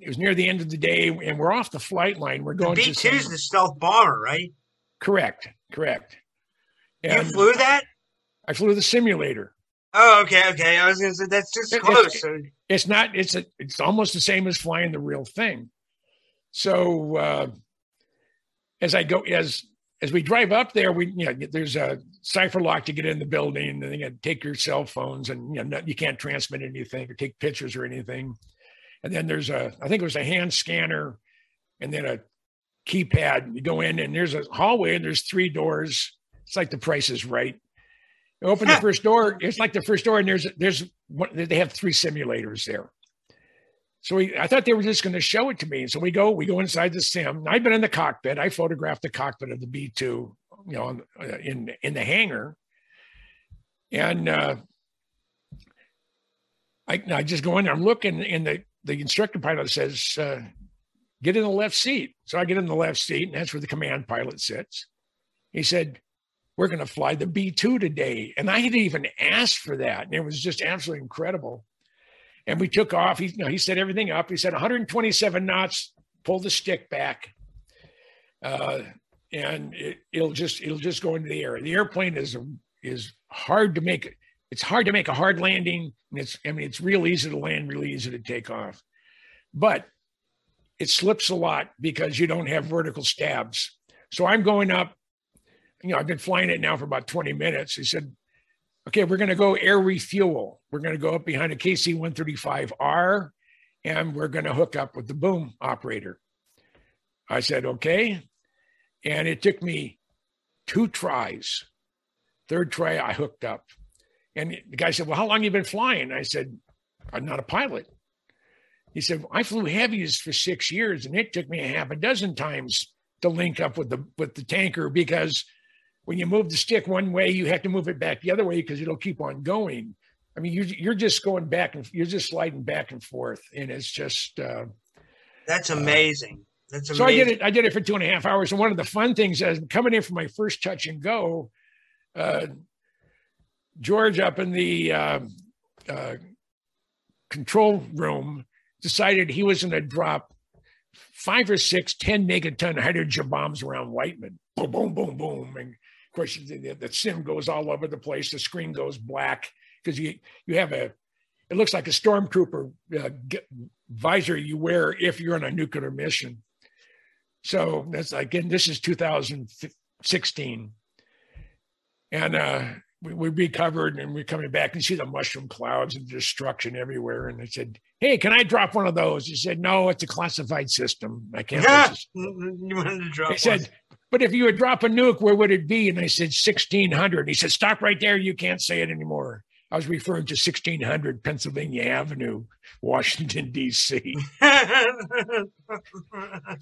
It was near the end of the day, and we're off the flight line. We're going the B two to B two is the stealth bomber, right? Correct, correct. And you flew that? I flew the simulator. Oh, okay, okay. I was going to say that's just it, close. It's, it, it's not. It's a, it's almost the same as flying the real thing. So uh, as I go, as as we drive up there, we you know there's a cipher lock to get in the building, and you got to take your cell phones, and you know you can't transmit anything or take pictures or anything. And then there's a, I think it was a hand scanner and then a keypad. You go in and there's a hallway and there's three doors. It's like The Price is Right. You open the first door. It's like the first door and there's, there's one, they have three simulators there. So we, I thought they were just going to show it to me. So we go, we go inside the sim. I've been in the cockpit. I photographed the cockpit of the B two you know, in in the hangar, and uh, I I just go in there. I'm looking, and the the instructor pilot says, uh, "Get in the left seat." So I get in the left seat, and that's where the command pilot sits. He said, "We're going to fly the B two today," and I hadn't even asked for that, and it was just absolutely incredible. And we took off. He you know, he set everything up. He said one hundred twenty-seven knots. Pull the stick back. Uh, and it, it'll just it'll just go into the air. The airplane is is hard to make. It's hard to make a hard landing, and it's I mean it's real easy to land, really easy to take off, but it slips a lot because you don't have vertical stabs. So I'm going up. You know, I've been flying it now for about twenty minutes. He said, "Okay, we're going to go air refuel. We're going to go up behind a K C one thirty-five R, and we're going to hook up with the boom operator." I said, "Okay." And it took me two tries. Third try, I hooked up. And the guy said, "Well, how long have you been flying?" I said, "I'm not a pilot." He said, "Well, I flew heavies for six years, and it took me a half a dozen times to link up with the with the tanker, because when you move the stick one way, you have to move it back the other way because it'll keep on going. I mean, you're, you're just going back and you're just sliding back and forth, and it's just uh, that's amazing." Uh, That's amazing. So I did it. I did it for two and a half hours. And one of the fun things is coming in for my first touch and go, uh, George up in the uh, uh, control room decided he was going to drop five or six ten megaton hydrogen bombs around Whiteman. Boom, boom, boom, boom. And of course, the, the sim goes all over the place. The screen goes black because you you have a. It looks like a stormtrooper uh, visor you wear if you're on a nuclear mission. So that's again, this is two thousand sixteen, and uh, we, we recovered, and we're coming back and see the mushroom clouds and destruction everywhere. And I said, "Hey, can I drop one of those?" He said, "No, it's a classified system. I can't." Yeah. You wanted to drop. He said, "But if you would drop a nuke, where would it be?" And I said, sixteen hundred. He said, "Stop right there. You can't say it anymore." I was referring to sixteen hundred Pennsylvania Avenue, Washington, D C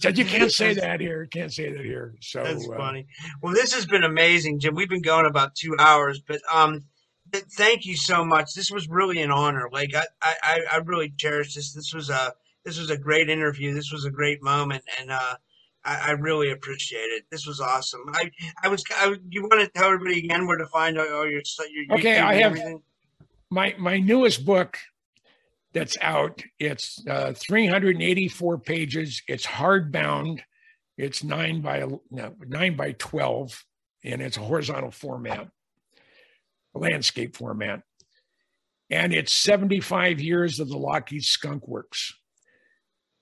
Said, "You can't say that here. Can't say that here." So that's uh, funny. Well, this has been amazing, Jim. We've been going about two hours, but um, th thank you so much. This was really an honor. Like I, I, I really cherish this. This was a, this was a great interview. This was a great moment, and uh, I, I really appreciate it. This was awesome. I, I was. I, you want to tell everybody again where to find all your, your okay? YouTube I have. Everything? My my newest book that's out, it's uh, three hundred eighty-four pages. It's hardbound. It's nine by no, nine by twelve, and it's a horizontal format, a landscape format, and it's seventy-five years of the Lockheed Skunk Works,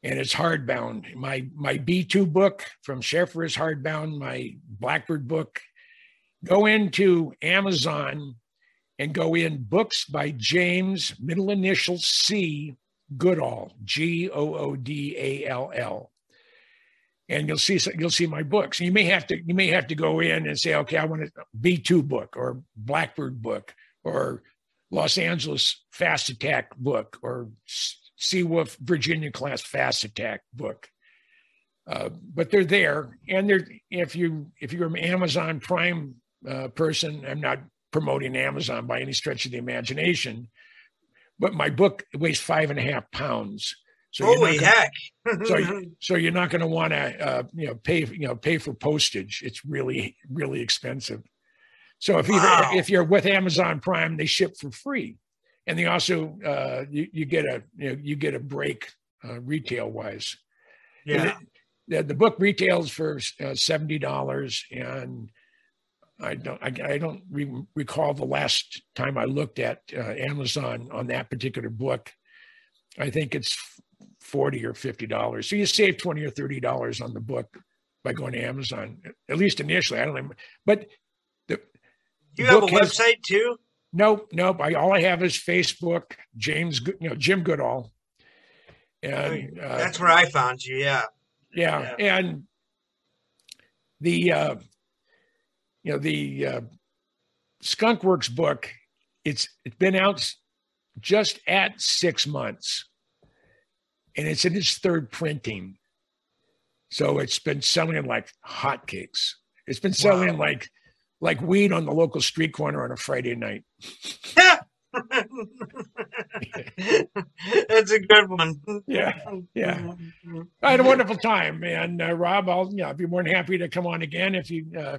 and it's hardbound. My my B two book from Sheffer is hardbound. My Blackbird book. Go into Amazon and go in books by James, middle initial C, Goodall, G O O D A L L, and you'll see you'll see my books. And you may have to you may have to go in and say, okay, I want a B two book or Blackbird book or Los Angeles Fast Attack book or Seawolf Virginia class Fast Attack book. Uh, but they're there, and they're if you if you're an Amazon Prime uh, person, I'm not promoting Amazon by any stretch of the imagination, but my book weighs five and a half pounds. So holy gonna, heck! so, so you're not going to want to, uh, you know, pay, you know, pay for postage. It's really, really expensive. So if wow. you if you're with Amazon Prime, they ship for free, and they also uh, you, you get a you know, you get a break uh, retail wise. Yeah, the, the, the book retails for uh, seventy dollars and. I don't. I, I don't re recall the last time I looked at uh, Amazon on that particular book. I think it's forty or fifty dollars. So you save twenty or thirty dollars on the book by going to Amazon, at least initially. I don't remember. But the you have a has, website too? Nope, nope. I, all I have is Facebook. James, you know, Jim Goodall. And uh, that's where I found you. Yeah. Yeah, yeah. And the. Uh, You know, the uh, Skunk Works book, it's, it's been out just at six months. And it's in its third printing. So it's been selling like hotcakes. It's been selling wow. like like weed on the local street corner on a Friday night. Yeah. That's a good one. Yeah, yeah. I had a wonderful time, man. Uh, Rob, I'll, you know, I'll be more than happy to come on again if you uh,